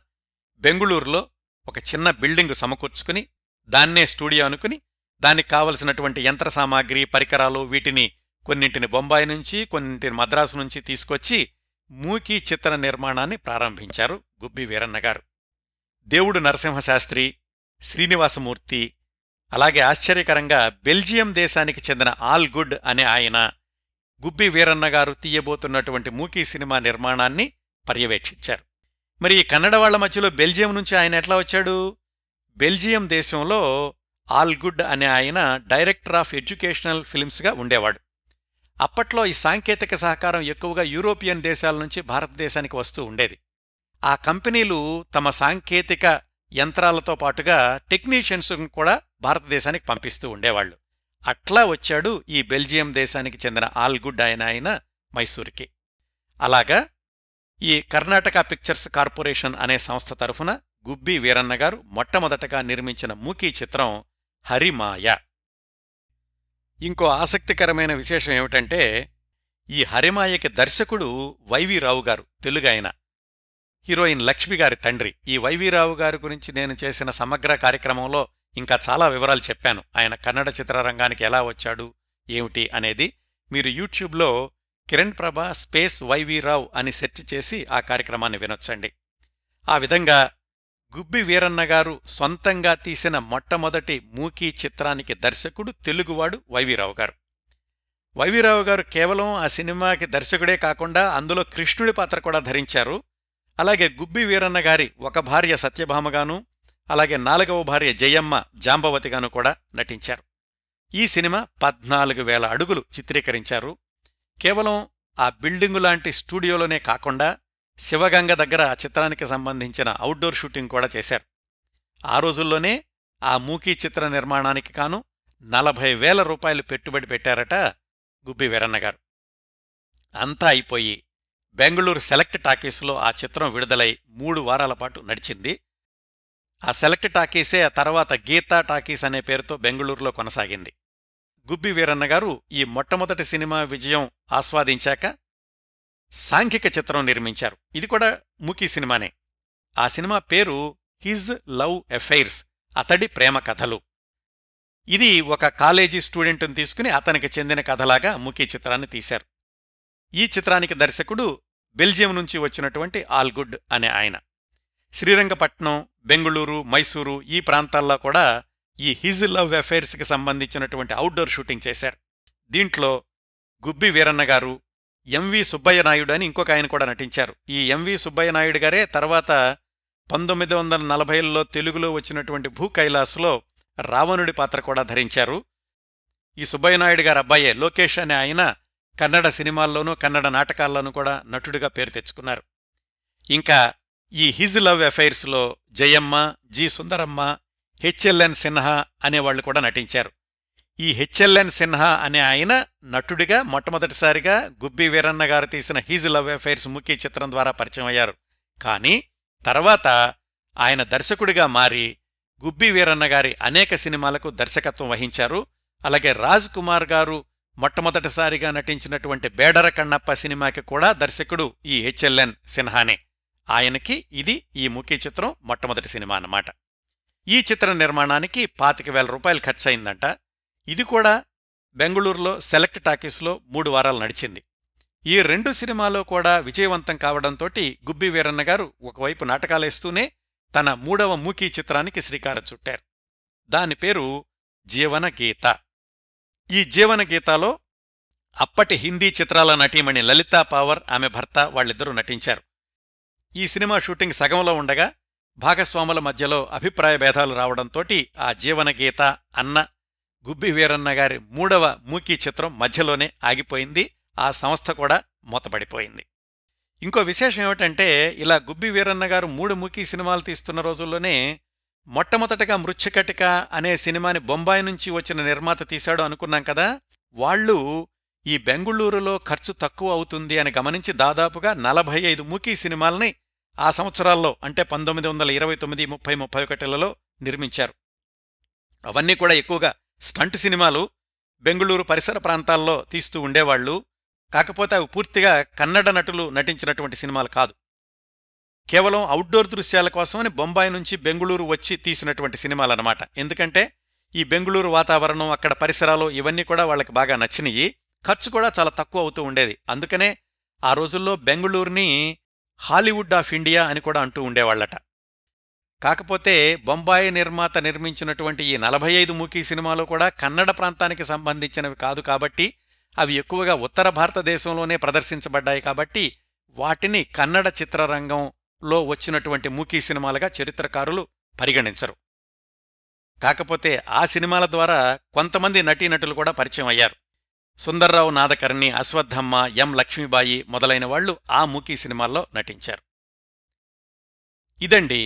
బెంగుళూరులో ఒక చిన్న బిల్డింగు సమకూర్చుకుని దాన్నే స్టూడియో అనుకుని దానికి కావలసినటువంటి యంత్ర సామాగ్రి, పరికరాలు, వీటిని కొన్నింటిని బొంబాయి నుంచి, కొన్నింటిని మద్రాసు నుంచి తీసుకొచ్చి మూకీ చిత్ర నిర్మాణాన్ని ప్రారంభించారు గుబ్బి వీరన్నగారు. దేవుడు నరసింహశాస్త్రి, శ్రీనివాసమూర్తి, అలాగే ఆశ్చర్యకరంగా బెల్జియం దేశానికి చెందిన ఆల్ గుడ్ అనే ఆయన గుబ్బి వీరన్నగారు తీయబోతున్నటువంటి మూకీ సినిమా నిర్మాణాన్ని పర్యవేక్షించారు. మరి ఈ కన్నడ వాళ్ల మధ్యలో బెల్జియం నుంచి ఆయన ఎట్లా వచ్చాడు? బెల్జియం దేశంలో ఆల్ గుడ్ అనే ఆయన డైరెక్టర్ ఆఫ్ ఎడ్యుకేషనల్ ఫిల్మ్స్గా ఉండేవాడు. అప్పట్లో ఈ సాంకేతిక సహకారం ఎక్కువగా యూరోపియన్ దేశాల నుంచి భారతదేశానికి వస్తూ ఉండేది. ఆ కంపెనీలు తమ సాంకేతిక యంత్రాలతో పాటుగా టెక్నీషియన్స్ కూడా భారతదేశానికి పంపిస్తూ ఉండేవాళ్లు. అట్లా వచ్చాడు ఈ బెల్జియం దేశానికి చెందిన ఆల్ గుడ్ ఆయన మైసూరుకి. అలాగా ఈ కర్ణాటక పిక్చర్స్ కార్పొరేషన్ అనే సంస్థ తరఫున గుబ్బి వీరన్నగారు మొట్టమొదటగా నిర్మించిన మూకీ చిత్రం హరిమాయ. ఇంకో ఆసక్తికరమైన విశేషం ఏమిటంటే ఈ హరిమాయకి దర్శకుడు వైవీరావు గారు, తెలుగాయన, హీరోయిన్ లక్ష్మి గారి తండ్రి. ఈ వైవీరావు గారి గురించి నేను చేసిన సమగ్ర కార్యక్రమంలో ఇంకా చాలా వివరాలు చెప్పాను. ఆయన కన్నడ చిత్రరంగానికి ఎలా వచ్చాడు ఏమిటి అనేది మీరు యూట్యూబ్లో కిరణ్ ప్రభ స్పేస్ వైవీరావు అని సెర్చ్ చేసి ఆ కార్యక్రమాన్ని వినొచ్చండి. ఆ విధంగా గుబ్బి వీరన్నగారు సొంతంగా తీసిన మొట్టమొదటి మూకీ చిత్రానికి దర్శకుడు తెలుగువాడు వైవీరావు గారు. వైవీరావు గారు కేవలం ఆ సినిమాకి దర్శకుడే కాకుండా అందులో కృష్ణుడి పాత్ర కూడా ధరించారు. అలాగే గుబ్బి వీరన్నగారి ఒక భార్య సత్యభామగాను, అలాగే 4వ భార్య జయమ్మ జాంబవతిగాను కూడా నటించారు. ఈ సినిమా 14,000 అడుగులు చిత్రీకరించారు. కేవలం ఆ బిల్డింగు లాంటి స్టూడియోలోనే కాకుండా శివగంగ దగ్గర ఆ చిత్రానికి సంబంధించిన అవుట్డోర్ షూటింగ్ కూడా చేశారు. ఆ రోజుల్లోనే ఆ మూకీ చిత్ర నిర్మాణానికి కాను 40,000 రూపాయలు పెట్టుబడి పెట్టారట గుబ్బి వీరన్నగారు. అంతా అయిపోయి బెంగళూరు సెలెక్ట్ టాకీస్లో ఆ చిత్రం విడుదలై 3 వారాల పాటు నడిచింది. ఆ సెలెక్ట్ టాకీసే ఆ తర్వాత గీతా టాకీస్ అనే పేరుతో బెంగళూరులో కొనసాగింది. గుబ్బి వీరన్నగారు ఈ మొట్టమొదటి సినిమా విజయం ఆస్వాదించాక సాంఘిక చిత్రం నిర్మించారు. ఇది కూడా ముఖీ సినిమానే. ఆ సినిమా పేరు హిజ్ లవ్ ఎఫైర్స్, అతడి ప్రేమ కథలు. ఇది ఒక కాలేజీ స్టూడెంట్ని తీసుకుని అతనికి చెందిన కథలాగా ముఖీ చిత్రాన్ని తీశారు. ఈ చిత్రానికి దర్శకుడు బెల్జియం నుంచి వచ్చినటువంటి ఆల్గుడ్ అనే ఆయన. శ్రీరంగపట్నం, బెంగుళూరు, మైసూరు ఈ ప్రాంతాల్లో కూడా ఈ హిజ్ లవ్ ఎఫైర్స్కి సంబంధించినటువంటి అవుట్డోర్ షూటింగ్ చేశారు. దీంట్లో గుబ్బి వీరన్న గారు, ఎంవి సుబ్బయ్య నాయుడు అని ఇంకొక ఆయన కూడా నటించారు. ఈ ఎంవి సుబ్బయ్య నాయుడు గారే తర్వాత 1940ల్లో తెలుగులో వచ్చినటువంటి భూ కైలాస్లో రావణుడి పాత్ర కూడా ధరించారు. ఈ సుబ్బయ్య నాయుడు గారు అబ్బాయే లోకేష్ అనే ఆయన కన్నడ సినిమాల్లోనూ కన్నడ నాటకాల్లోనూ కూడా నటుడిగా పేరు తెచ్చుకున్నారు. ఇంకా ఈ హిజ్ లవ్ ఎఫైర్స్లో జయమ్మ, జి సుందరమ్మ, హెచ్ఎల్ఎన్ సిన్హా అనేవాళ్లు కూడా నటించారు. ఈ హెచ్ఎల్ఎన్ సిన్హా అనే ఆయన నటుడిగా మొట్టమొదటిసారిగా గుబ్బి వీరన్న గారు తీసిన హిజ్ లవ్ ఎఫైర్స్ ముఖ్య చిత్రం ద్వారా పరిచయం అయ్యారు. కానీ తర్వాత ఆయన దర్శకుడిగా మారి గుబ్బి వీరన్న గారి అనేక సినిమాలకు దర్శకత్వం వహించారు. అలాగే రాజ్ కుమార్ గారు మొట్టమొదటిసారిగా నటించినటువంటి బేడర కన్నప్ప సినిమాకి కూడా దర్శకుడు ఈ హెచ్ఎల్ఎన్ సిన్హానే. ఆయనకి ఇది ఈ ముఖీ చిత్రం మొట్టమొదటి సినిమా అన్నమాట. ఈ చిత్ర నిర్మాణానికి 25,000 రూపాయలు ఖర్చయిందంట. ఇది కూడా బెంగళూరులో సెలెక్ట్ టాకీస్లో 3 వారాలు నడిచింది. ఈ 2 సినిమాలో కూడా విజయవంతం కావడంతోటి గుబ్బి వీరన్న గారు ఒకవైపు నాటకాలేస్తూనే తన 3వ మూకీ చిత్రానికి శ్రీకారం చుట్టారు. దాని పేరు జీవన గీత. ఈ జీవన గీతాలో అప్పటి హిందీ చిత్రాల నటీమణి లలితా పావర్, ఆమె భర్త వాళ్ళిద్దరూ నటించారు. ఈ సినిమా షూటింగ్ సగంలో ఉండగా భాగస్వాముల మధ్యలో అభిప్రాయ భేదాలు రావడంతోటి ఆ జీవన గీత అన్న గుబ్బి వీరన్న గారి 3వ మూకీ చిత్రం మధ్యలోనే ఆగిపోయింది. ఆ సంస్థ కూడా మూతపడిపోయింది. ఇంకో విశేషం ఏమిటంటే, ఇలా గుబ్బి వీరన్న గారు 3 మూకీ సినిమాలు తీస్తున్న రోజుల్లోనే మొట్టమొదటగా మృచ్ఛకటిక అనే సినిమాని బొంబాయి నుంచి వచ్చిన నిర్మాత తీశాడు అనుకున్నాం కదా. వాళ్ళు ఈ బెంగుళూరులో ఖర్చు తక్కువ అవుతుంది అని గమనించి దాదాపుగా 45 మూకీ సినిమాల్ని ఆ సంవత్సరాల్లో, అంటే 1929, 1930, 1931లో నిర్మించారు. అవన్నీ కూడా ఎక్కువగా స్టంట్ సినిమాలు. బెంగుళూరు పరిసర ప్రాంతాల్లో తీస్తూ ఉండేవాళ్లు. కాకపోతే అవి పూర్తిగా కన్నడ నటులు నటించినటువంటి సినిమాలు కాదు. కేవలం అవుట్డోర్ దృశ్యాల కోసమని బొంబాయి నుంచి బెంగుళూరు వచ్చి తీసినటువంటి సినిమాలన్నమాట. ఎందుకంటే ఈ బెంగుళూరు వాతావరణం, అక్కడ పరిసరాలు ఇవన్నీ కూడా వాళ్ళకి బాగా నచ్చినవి. ఖర్చు కూడా చాలా తక్కువ అవుతూ ఉండేది. అందుకనే ఆ రోజుల్లో బెంగుళూరుని హాలీవుడ్ ఆఫ్ ఇండియా అని కూడా అంటూ ఉండేవాళ్లట. కాకపోతే బొంబాయి నిర్మాత నిర్మించినటువంటి ఈ 45 మూకీ సినిమాలు కూడా కన్నడ ప్రాంతానికి సంబంధించినవి కాదు కాబట్టి, అవి ఎక్కువగా ఉత్తర భారతదేశంలోనే ప్రదర్శించబడ్డాయి కాబట్టి వాటిని కన్నడ చిత్రరంగంలో వచ్చినటువంటి మూకీ సినిమాలుగా చరిత్రకారులు పరిగణించరు. కాకపోతే ఆ సినిమాల ద్వారా కొంతమంది నటీనటులు కూడా పరిచయం అయ్యారు. సుందర్రావు నాదకర్ణి, అశ్వత్థమ్మ, ఎం లక్ష్మీబాయి మొదలైన వాళ్లు ఆ మూకీ సినిమాల్లో నటించారు. ఇదండి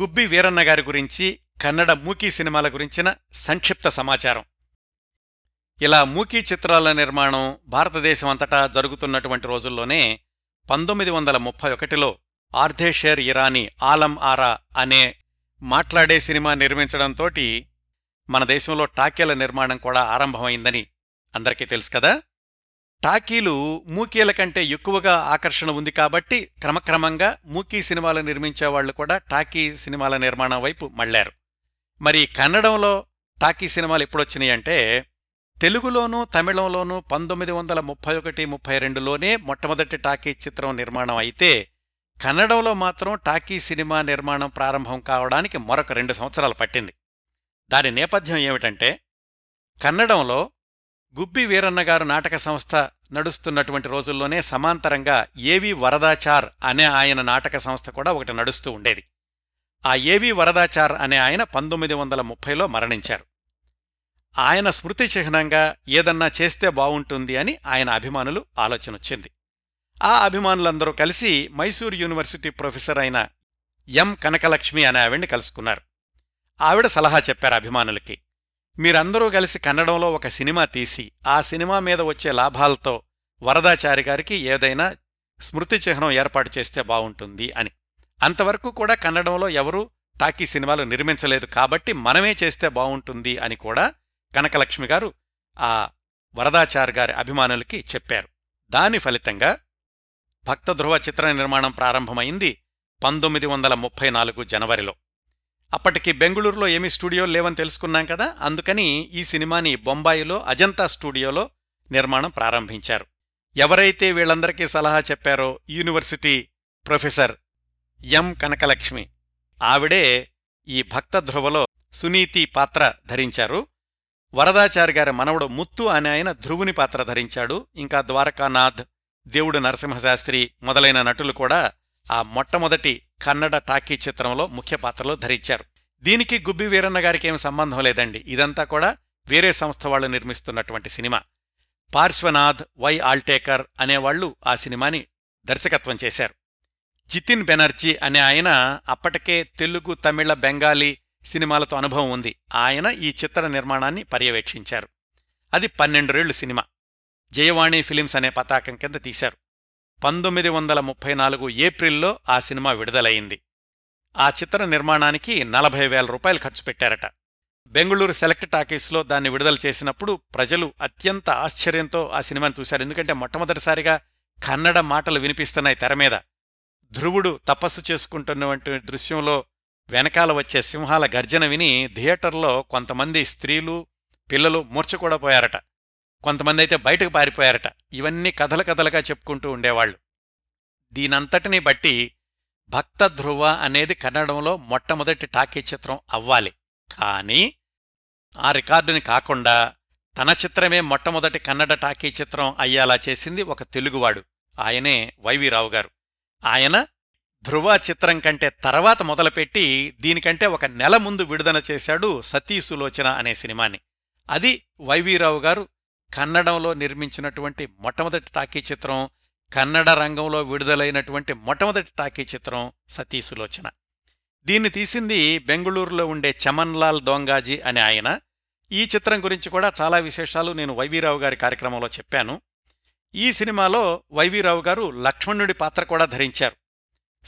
గుబ్బి వీరన్న గారి గురించి, కన్నడ మూకీ సినిమాల గురించిన సంక్షిప్త సమాచారం. ఇలా మూకీ చిత్రాల నిర్మాణం భారతదేశం అంతటా జరుగుతున్నటువంటి రోజుల్లోనే 1931లో ఆర్ధేషేర్ ఇరానీ ఆలం ఆరా అనే మాట్లాడే సినిమా నిర్మించడంతోటి మన దేశంలో టాకీల నిర్మాణం కూడా ఆరంభమైందని అందరికీ తెలుసు కదా. టాకీలు మూకీల కంటే ఎక్కువగా ఆకర్షణ ఉంది కాబట్టి క్రమక్రమంగా మూకీ సినిమాలు నిర్మించేవాళ్లు కూడా టాకీ సినిమాల నిర్మాణం వైపు మళ్లారు. మరి కన్నడంలో టాకీ సినిమాలు ఎప్పుడొచ్చినాయంటే, తెలుగులోనూ తమిళంలోనూ 1931, 1932లోనే మొట్టమొదటి టాకీ చిత్రం నిర్మాణం అయితే, కన్నడంలో మాత్రం టాకీ సినిమా నిర్మాణం ప్రారంభం కావడానికి మరొక 2 సంవత్సరాలు పట్టింది. దాని నేపథ్యం ఏమిటంటే, కన్నడంలో గుబ్బి వీరన్న గారు నాటక సంస్థ నడుస్తున్నటువంటి రోజుల్లోనే సమాంతరంగా ఏవి వరదాచార్ అనే ఆయన నాటక సంస్థ కూడా ఒకటి నడుస్తూ ఉండేది. ఆ ఏవి వరదాచార్ అనే ఆయన 1930లో మరణించారు. ఆయన స్మృతి చిహ్నంగా ఏదన్నా చేస్తే బావుంటుంది అని ఆయన అభిమానులు ఆలోచనొచ్చింది. ఆ అభిమానులందరూ కలిసి మైసూర్ యూనివర్సిటీ ప్రొఫెసర్ అయిన ఎం కనకలక్ష్మి అనే ఆవిడ్ని కలుసుకున్నారు. ఆవిడ సలహా చెప్పారు అభిమానులకి, మీరందరూ కలిసి కన్నడంలో ఒక సినిమా తీసి ఆ సినిమా మీద వచ్చే లాభాలతో వరదాచారి గారికి ఏదైనా స్మృతి చిహ్నం ఏర్పాటు చేస్తే బావుంటుంది అని. అంతవరకు కూడా కన్నడంలో ఎవరూ టాకీ సినిమాలు నిర్మించలేదు కాబట్టి మనమే చేస్తే బావుంటుంది అని కూడా కనకలక్ష్మి గారు ఆ వరదాచారి గారి అభిమానులకి చెప్పారు. దాని ఫలితంగా భక్తధ్రువ చిత్ర నిర్మాణం ప్రారంభమైంది 1934 జనవరిలో. అప్పటికి బెంగుళూరులో ఏమీ స్టూడియోలు లేవని తెలుసుకున్నాం కదా, అందుకని ఈ సినిమాని బొంబాయిలో అజంతా స్టూడియోలో నిర్మాణం ప్రారంభించారు. ఎవరైతే వీళ్ళందరికీ సలహా చెప్పారో యూనివర్సిటీ ప్రొఫెసర్ ఎం కనకలక్ష్మి, ఆవిడే ఈ భక్తధ్రువలో సునీతి పాత్ర ధరించారు. వరదాచారి గారి మనవడు ముత్తు అనే ఆయన ధ్రువుని పాత్ర ధరించాడు. ఇంకా ద్వారకానాథ్, దేవుడు నరసింహశాస్త్రి మొదలైన నటులు కూడా ఆ మొట్టమొదటి కన్నడ టాకీ చిత్రంలో ముఖ్య పాత్రలు ధరించారు. దీనికి గుబ్బి వీరన్న గారికి ఏం సంబంధం లేదండి, ఇదంతా కూడా వేరే సంస్థ వాళ్ళు నిర్మిస్తున్నటువంటి సినిమా. పార్శ్వనాథ్, వై ఆల్టేకర్ అనేవాళ్లు ఆ సినిమాని దర్శకత్వం చేశారు. జితిన్ బెనర్జీ అనే ఆయన అప్పటికే తెలుగు, తమిళ, బెంగాలీ సినిమాలతో అనుభవం ఉంది. ఆయన ఈ చిత్ర నిర్మాణాన్ని పర్యవేక్షించారు. అది 12 ఏళ్ల సినిమా. జయవాణి ఫిలిమ్స్ అనే పతాకం కింద తీశారు. 1934 ఏప్రిల్లో ఆ సినిమా విడుదలయింది. ఆ చిత్ర నిర్మాణానికి 40,000 రూపాయలు ఖర్చు పెట్టారట. బెంగుళూరు సెలెక్ట్ టాకీస్లో దాన్ని విడుదల చేసినప్పుడు ప్రజలు అత్యంత ఆశ్చర్యంతో ఆ సినిమాను చూశారు. ఎందుకంటే మొట్టమొదటిసారిగా కన్నడ మాటలు వినిపిస్తున్నాయి తెర మీద. ధ్రువుడు తపస్సు చేసుకుంటున్నటువంటి దృశ్యంలో వెనకాల వచ్చే సింహాల గర్జన విని థియేటర్లో కొంతమంది స్త్రీలు, పిల్లలు మూర్ఛ కూడా పోయారట. కొంతమంది అయితే బయటకు పారిపోయారట. ఇవన్నీ కథలుగా చెప్పుకుంటూ ఉండేవాళ్లు. దీనంతటినీ బట్టి భక్తధ్రువ అనేది కన్నడంలో మొట్టమొదటి టాకీ చిత్రం అవ్వాలి, కానీ ఆ రికార్డుని కాకుండా తన చిత్రమే మొట్టమొదటి కన్నడ టాకీ చిత్రం అయ్యేలా చేసింది ఒక తెలుగువాడు. ఆయనే వైవి రావు గారు. ఆయన ధ్రువ చిత్రం కంటే తర్వాత మొదలుపెట్టి దీనికంటే ఒక నెల ముందు విడుదల చేశాడు సతీ సులోచన అనే సినిమాని. అది వైవీరావు గారు కన్నడంలో నిర్మించినటువంటి మొట్టమొదటి టాకీ చిత్రం, కన్నడ రంగంలో విడుదలైనటువంటి మొట్టమొదటి టాకీ చిత్రం సతీ సులోచన. దీన్ని తీసింది బెంగుళూరులో ఉండే చమన్లాల్ దోంగాజీ అనే ఆయన. ఈ చిత్రం గురించి కూడా చాలా విశేషాలు నేను వైవీరావు గారి కార్యక్రమంలో చెప్పాను. ఈ సినిమాలో వైవీరావు గారు లక్ష్మణుడి పాత్ర కూడా ధరించారు.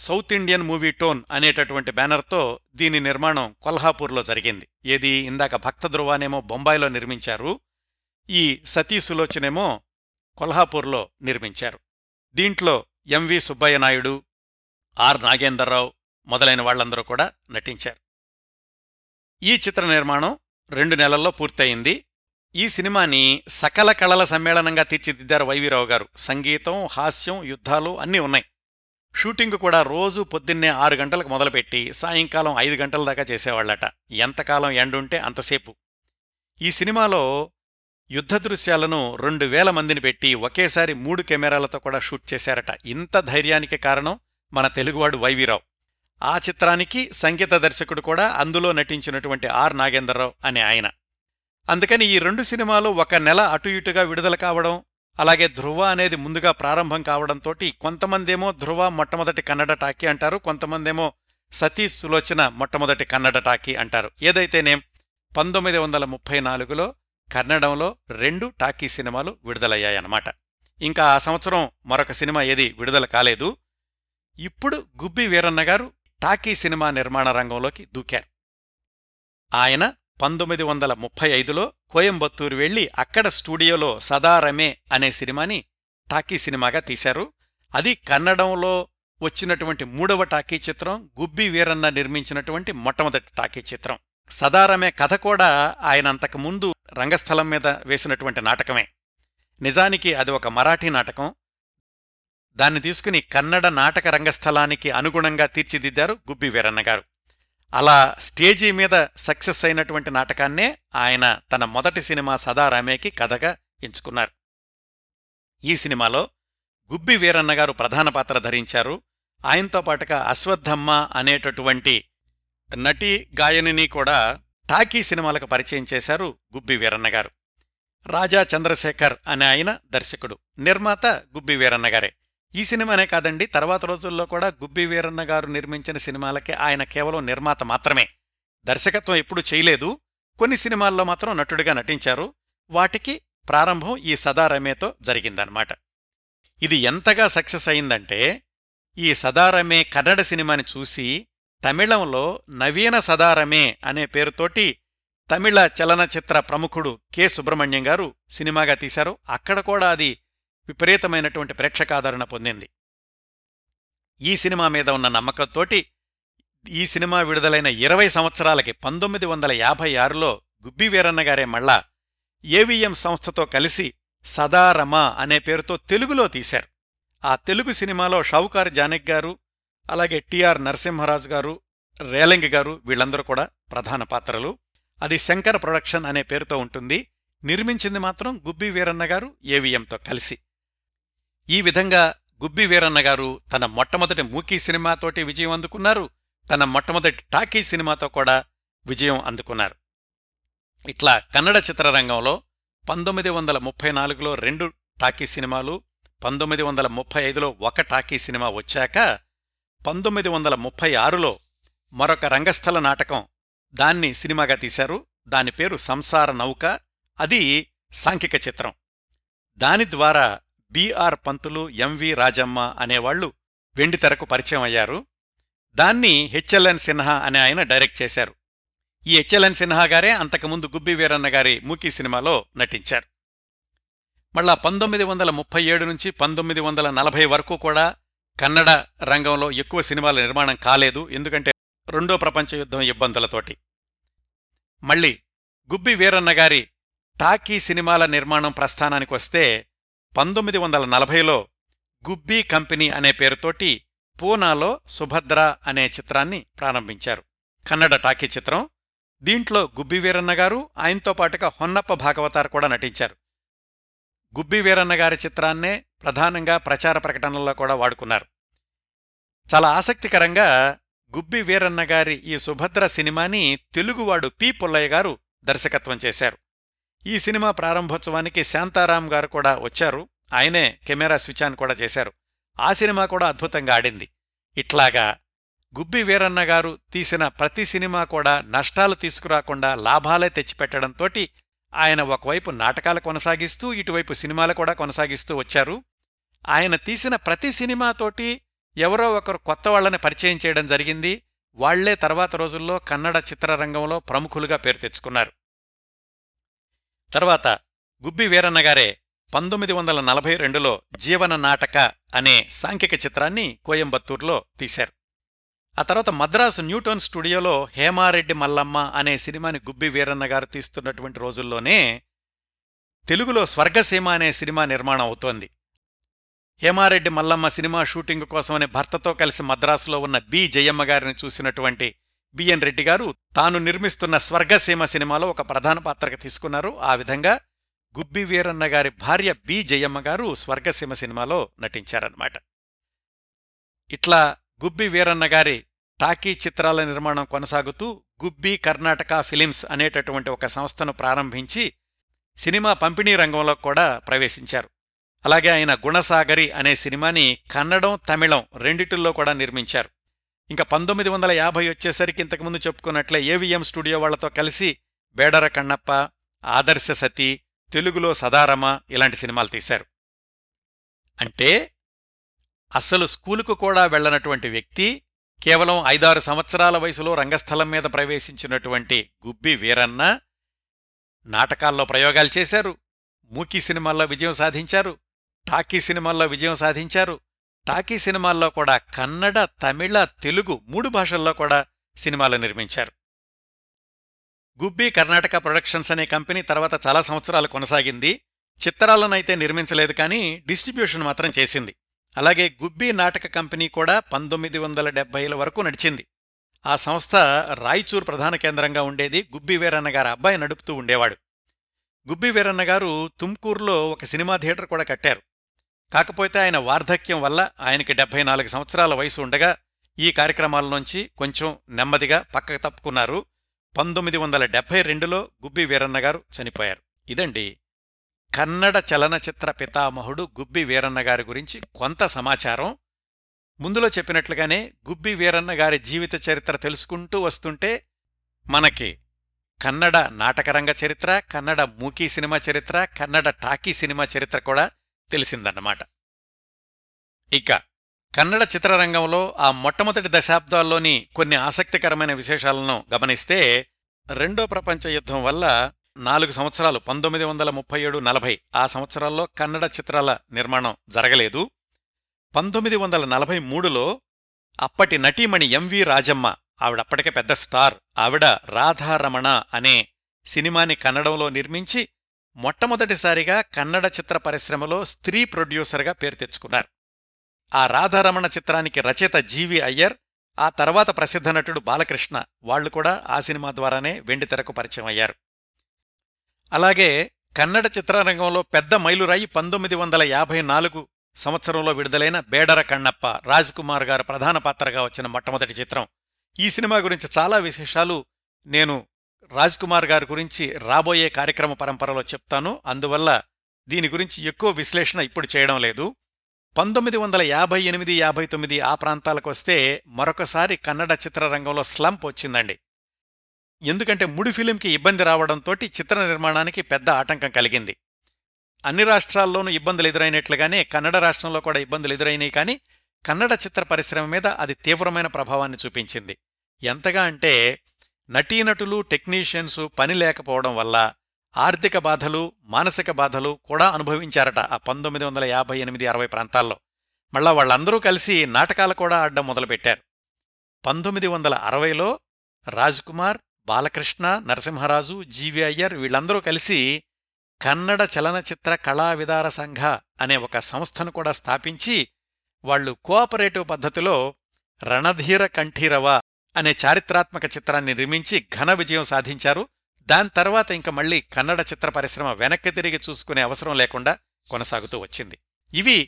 సౌత్ ఇండియన్ మూవీ టోన్ అనేటటువంటి బ్యానర్తో దీని నిర్మాణం కొల్హాపూర్లో జరిగింది. ఏది ఇందాక భక్తధ్రువానేమో బొంబాయిలో నిర్మించారు, ఈ సతీ సులోచనేమో కొల్హాపూర్లో నిర్మించారు. దీంట్లో ఎంవి సుబ్బయ్య నాయుడు, ఆర్ నాగేంద్రరావు మొదలైన వాళ్లందరూ కూడా నటించారు. ఈ చిత్ర నిర్మాణం 2 నెలల్లో పూర్తయింది. ఈ సినిమాని సకల కళల సమ్మేళనంగా తీర్చిదిద్దారు వైవీరావు గారు. సంగీతం, హాస్యం, యుద్ధాలు అన్నీ ఉన్నాయి. షూటింగ్ కూడా రోజు పొద్దున్నే 6 గంటలకు మొదలుపెట్టి సాయంకాలం 5 గంటల దాకా చేసేవాళ్లట. ఎంతకాలం ఎండుంటే అంతసేపు. ఈ సినిమాలో యుద్ధ దృశ్యాలను 2000 మందిని పెట్టి ఒకేసారి 3 కెమెరాలతో కూడా షూట్ చేశారట. ఇంత ధైర్యానికి కారణం మన తెలుగువాడు వైవీరావు. ఆ చిత్రానికి సంగీత దర్శకుడు కూడా అందులో నటించినటువంటి ఆర్ నాగేంద్రరావు అనే ఆయన. అందుకని ఈ 2 సినిమాలు ఒక నెల అటు ఇటుగా విడుదల కావడం, అలాగే ధ్రువ అనేది ముందుగా ప్రారంభం కావడంతో కొంతమందేమో ధ్రువ మొట్టమొదటి కన్నడ టాకీ అంటారు, కొంతమందేమో సతీ సులోచన మొట్టమొదటి కన్నడ టాకీ అంటారు. ఏదైతేనేం 1934లో కన్నడంలో 2 టాకీ సినిమాలు విడుదలయ్యాయన్నమాట. ఇంకా ఆ సంవత్సరం మరొక సినిమా ఏది విడుదల కాలేదు. ఇప్పుడు గుబ్బి వీరన్న గారు టాకీ సినిమా నిర్మాణ రంగంలోకి దూకారు. ఆయన 1935లో కోయంబత్తూరు వెళ్లి అక్కడ స్టూడియోలో సదారమే అనే సినిమాని టాకీ సినిమాగా తీశారు. అది కన్నడంలో వచ్చినటువంటి 3వ టాకీ చిత్రం, గుబ్బి వీరన్న నిర్మించినటువంటి మొట్టమొదటి టాకీ చిత్రం. సదారమే కథ కూడా ఆయన అంతకుముందు రంగస్థలం మీద వేసినటువంటి నాటకమే. నిజానికి అది ఒక మరాఠీ నాటకం. దాన్ని తీసుకుని కన్నడ నాటక రంగస్థలానికి అనుగుణంగా తీర్చిదిద్దారు గుబ్బి వీరన్న గారు. అలా స్టేజీ మీద సక్సెస్ అయినటువంటి నాటకాన్నే ఆయన తన మొదటి సినిమా సదారామేకి కథగా ఎంచుకున్నారు. ఈ సినిమాలో గుబ్బి వీరన్న గారు ప్రధాన పాత్ర ధరించారు. ఆయనతో పాటుగా అశ్వత్థమ్మ అనేటటువంటి నటి గాయనిని కూడా టాకీ సినిమాలకు పరిచయం చేశారు గుబ్బి వీరన్న గారు. రాజా చంద్రశేఖర్ అనే ఆయన దర్శకుడు, నిర్మాత గుబ్బి వీరన్న గారే. ఈ సినిమానే కాదండి, తర్వాత రోజుల్లో కూడా గుబ్బి వీరన్న గారు నిర్మించిన సినిమాలకే ఆయన కేవలం నిర్మాత మాత్రమే, దర్శకత్వం ఎప్పుడూ చేయలేదు. కొన్ని సినిమాల్లో మాత్రం నటుడిగా నటించారు. వాటికి ప్రారంభం ఈ సదారమేతో జరిగిందనమాట. ఇది ఎంతగా సక్సెస్ అయిందంటే, ఈ సదారమే కన్నడ సినిమాని చూసి తమిళంలో నవీన సదారమే అనే పేరుతోటి తమిళ చలనచిత్ర ప్రముఖుడు కె సుబ్రహ్మణ్యం గారు సినిమాగా తీశారు. అక్కడ కూడా అది విపరీతమైనటువంటి ప్రేక్షకాదరణ పొందింది. ఈ సినిమా మీద ఉన్న నమ్మకంతోటి ఈ సినిమా విడుదలైన 20 సంవత్సరాలకి 1956లో గుబ్బివీరన్న గారే మళ్ళా ఏవిఎం సంస్థతో కలిసి సదారమ అనే పేరుతో తెలుగులో తీశారు. ఆ తెలుగు సినిమాలో షావుకార్ జానక్ గారు, అలాగే టిఆర్ నరసింహరాజు గారు, రేలంగి గారు, వీళ్ళందరూ కూడా ప్రధాన పాత్రలు. అది శంకర్ ప్రొడక్షన్ అనే పేరుతో ఉంటుంది. నిర్మించింది మాత్రం గుబ్బి వీరన్న గారు ఏవిఎంతో కలిసి. ఈ విధంగా గుబ్బి వీరన్న గారు తన మొట్టమొదటి మూకీ సినిమాతోటి విజయం అందుకున్నారు. తన మొట్టమొదటి టాకీ సినిమాతో కూడా విజయం అందుకున్నారు. ఇట్లా కన్నడ చిత్రరంగంలో 1934లో 2 టాకీ సినిమాలు, 1935లో 1 టాకీ సినిమా వచ్చాక 1936లో మరొక రంగస్థల నాటకం, దాన్ని సినిమాగా తీశారు. దాని పేరు సంసార నౌక. అది సాంఘిక చిత్రం. దాని ద్వారా బిఆర్ పంతులు, ఎంవి రాజమ్మ అనేవాళ్లు వెండితెరకు పరిచయం అయ్యారు. దాన్ని హెచ్ఎల్ఎన్ సిన్హా అనే ఆయన డైరెక్ట్ చేశారు. ఈ హెచ్ఎల్ఎన్ సిన్హా గారే అంతకుముందు గుబ్బి వీరన్న గారి మూకీ సినిమాలో నటించారు. మళ్ళా 1937 నుంచి 1940 వరకు కూడా కన్నడ రంగంలో ఎక్కువ సినిమాల నిర్మాణం కాలేదు. ఎందుకంటే రెండో ప్రపంచ యుద్ధం ఇబ్బందులతోటి. మళ్ళీ గుబ్బి వీరన్న గారి టాకీ సినిమాల నిర్మాణం ప్రస్థానానికొస్తే 1940లో గుబ్బీ కంపెనీ అనే పేరుతోటి పూనాలో సుభద్ర అనే చిత్రాన్ని ప్రారంభించారు. కన్నడ టాకీ చిత్రం. దీంట్లో గుబ్బి వీరన్న గారు, ఆయనతో పాటుగా హొన్నప్ప భాగవతారు కూడా నటించారు. గుబ్బి వీరన్న గారి చిత్రాన్నే ప్రధానంగా ప్రచార ప్రకటనల్లో కూడా వాడుకున్నారు. చాలా ఆసక్తికరంగా గుబ్బి వీరన్న గారి ఈ సుభద్ర సినిమాని తెలుగువాడు పి పుల్లయ్య గారు దర్శకత్వం చేశారు. ఈ సినిమా ప్రారంభోత్సవానికి శాంతారాం గారు కూడా వచ్చారు. ఆయనే కెమెరా స్విచాన్ కూడా చేశారు. ఆ సినిమా కూడా అద్భుతంగా ఆడింది. ఇట్లాగా గుబ్బి వీరన్న గారు తీసిన ప్రతి సినిమా కూడా నష్టాలు తీసుకురాకుండా లాభాలే తెచ్చిపెట్టడంతో ఆయన ఒకవైపు నాటకాలు కొనసాగిస్తూ, ఇటువైపు సినిమాలు కూడా కొనసాగిస్తూ వచ్చారు. ఆయన తీసిన ప్రతి సినిమాతోటి ఎవరో ఒకరు కొత్త వాళ్లని పరిచయం చేయడం జరిగింది. వాళ్లే తర్వాత రోజుల్లో కన్నడ చిత్రరంగంలో ప్రముఖులుగా పేరు తెచ్చుకున్నారు. తర్వాత గుబ్బి వీరన్న గారే 1942లో జీవన నాటక అనే సాంఘిక చిత్రాన్ని కోయంబత్తూర్లో తీశారు. ఆ తర్వాత మద్రాసు న్యూటన్ స్టూడియోలో హేమారెడ్డి మల్లమ్మ అనే సినిమాని గుబ్బి వీరన్న గారు తీస్తున్నటువంటి రోజుల్లోనే తెలుగులో స్వర్గసీమ అనే సినిమా నిర్మాణం అవుతోంది. హేమారెడ్డి మల్లమ్మ సినిమా షూటింగ్ కోసమని భర్తతో కలిసి మద్రాసులో ఉన్న బి జయమ్మ గారిని చూసినటువంటి బిఎన్ రెడ్డి గారు తాను నిర్మిస్తున్న స్వర్గసీమ సినిమాలో ఒక ప్రధాన పాత్రగా తీసుకున్నారు. ఆ విధంగా గుబ్బి వీరన్న గారి భార్య బి జయమ్మ గారు స్వర్గసీమ సినిమాలో నటించారన్నమాట. ఇట్లా గుబ్బి వీరన్న గారి టాకీ చిత్రాల నిర్మాణం కొనసాగుతూ గుబ్బి కర్ణాటక ఫిలిమ్స్ అనేటటువంటి ఒక సంస్థను ప్రారంభించి సినిమా పంపిణీ రంగంలో కూడా ప్రవేశించారు. అలాగే ఆయన గుణసాగరి అనే సినిమాని కన్నడం, తమిళం రెండిటిల్లో కూడా నిర్మించారు. ఇంకా 1950 వచ్చేసరికి ఇంతకుముందు చెప్పుకున్నట్లే ఏవిఎం స్టూడియో వాళ్లతో కలిసి బేడర కన్నప్ప, ఆదర్శ సతీ, తెలుగులో సదారమ ఇలాంటి సినిమాలు తీశారు. అంటే అస్సలు స్కూలుకు కూడా వెళ్లనటువంటి వ్యక్తి, కేవలం 5-6 సంవత్సరాల వయసులో రంగస్థలం మీద ప్రవేశించినటువంటి గుబ్బి వీరన్న నాటకాల్లో ప్రయోగాలు చేశారు, మూకీ సినిమాల్లో విజయం సాధించారు, టాకీ సినిమాల్లో విజయం సాధించారు. టాకీ సినిమాల్లో కూడా కన్నడ, తమిళ, తెలుగు 3 భాషల్లో కూడా సినిమాలు నిర్మించారు. గుబ్బి కర్ణాటక ప్రొడక్షన్స్ అనే కంపెనీ తర్వాత చాలా సంవత్సరాలు కొనసాగింది. చిత్రాలనైతే నిర్మించలేదు, కానీ డిస్ట్రిబ్యూషన్ మాత్రం చేసింది. అలాగే గుబ్బి నాటక కంపెనీ కూడా 1970ల వరకు నడిచింది. ఆ సంస్థ రాయచూర్ ప్రధాన కేంద్రంగా ఉండేది. గుబ్బి వీరన్న గారి అబ్బాయి నడుపుతూ ఉండేవాడు. గుబ్బి వీరన్న గారు తుమ్కూరులో ఒక సినిమా థియేటర్ కూడా కట్టారు. కాకపోతే ఆయన వార్ధక్యం వల్ల ఆయనకి 74 సంవత్సరాల వయసు ఉండగా ఈ కార్యక్రమాలనుంచి కొంచెం నెమ్మదిగా పక్కకు తప్పుకున్నారు. 1972లో గుబ్బి వీరన్న గారు చనిపోయారు. ఇదండి కన్నడ చలనచిత్ర పితామహుడు గుబ్బి వీరన్న గారి గురించి కొంత సమాచారం. ముందులో చెప్పినట్లుగానే గుబ్బి వీరన్న గారి జీవిత చరిత్ర తెలుసుకుంటూ వస్తుంటే మనకి కన్నడ నాటకరంగ చరిత్ర, కన్నడ మూకీ సినిమా చరిత్ర, కన్నడ టాకీ సినిమా చరిత్ర కూడా తెలిసిందన్నమాట. ఇక కన్నడ చిత్రరంగంలో ఆ మొట్టమొదటి దశాబ్దాల్లోని కొన్ని ఆసక్తికరమైన విశేషాలను గమనిస్తే, రెండో ప్రపంచ యుద్ధం వల్ల 4 సంవత్సరాలు 1937-40 ఆ సంవత్సరాల్లో కన్నడ చిత్రాల నిర్మాణం జరగలేదు. 1943లో అప్పటి నటీమణి ఎంవి రాజమ్మ, ఆవిడప్పటికే పెద్ద స్టార్, ఆవిడ రాధారమణ అనే సినిమాని కన్నడంలో నిర్మించి మొట్టమొదటిసారిగా కన్నడ చిత్ర పరిశ్రమలో స్త్రీ ప్రొడ్యూసర్గా పేరు తెచ్చుకున్నారు. ఆ రాధారమణ చిత్రానికి రచయిత జీవి అయ్యర్, ఆ తర్వాత ప్రసిద్ధ నటుడు బాలకృష్ణ, వాళ్లు కూడా ఆ సినిమా ద్వారానే వెండితెరకు పరిచయం అయ్యారు. అలాగే కన్నడ చిత్రరంగంలో పెద్ద మైలురాయి 1954 సంవత్సరంలో విడుదలైన బేడర కన్నప్ప, రాజ్ కుమార్ గారు ప్రధాన పాత్రగా వచ్చిన మొట్టమొదటి చిత్రం. ఈ సినిమా గురించి చాలా విశేషాలు నేను రాజ్ కుమార్ గారి గురించి రాబోయే కార్యక్రమ పరంపరలో చెప్తాను, అందువల్ల దీని గురించి ఎక్కువ విశ్లేషణ ఇప్పుడు చేయడం లేదు. 1958-59 ఆ ప్రాంతాలకొస్తే మరొకసారి కన్నడ చిత్రరంగంలో స్లంప్ వచ్చిందండి. ఎందుకంటే ముడి ఫిలింకి ఇబ్బంది రావడంతో చిత్ర నిర్మాణానికి పెద్ద ఆటంకం కలిగింది. అన్ని రాష్ట్రాల్లోనూ ఇబ్బందులు ఎదురైనట్లుగానే కన్నడ రాష్ట్రంలో కూడా ఇబ్బందులు ఎదురైనాయి. కానీ కన్నడ చిత్ర పరిశ్రమ మీద అది తీవ్రమైన ప్రభావాన్ని చూపించింది. ఎంతగా అంటే నటీనటులు, టెక్నీషియన్స్ పని లేకపోవడం వల్ల ఆర్థిక బాధలు, మానసిక బాధలు కూడా అనుభవించారట. ఆ 1958-60 ప్రాంతాల్లో మళ్ళా వాళ్ళందరూ కలిసి నాటకాలు కూడా ఆడడం మొదలుపెట్టారు. 1960లో రాజ్ కుమార్, బాలకృష్ణ, నరసింహరాజు, జీవి అయ్యర్ వీళ్ళందరూ కలిసి కన్నడ చలనచిత్ర కళా విదార సంఘ అనే ఒక సంస్థను కూడా స్థాపించి వాళ్లు కోఆపరేటివ్ పద్ధతిలో రణధీర కంఠీరవ అనే చారిత్రాత్మక చిత్రాన్ని నిర్మించి ఘన విజయం సాధించారు. దాని తర్వాత ఇంక మళ్లీ కన్నడ చిత్ర పరిశ్రమ వెనక్కి తిరిగి చూసుకునే అవసరం లేకుండా కొనసాగుతూ వచ్చింది. ఇవి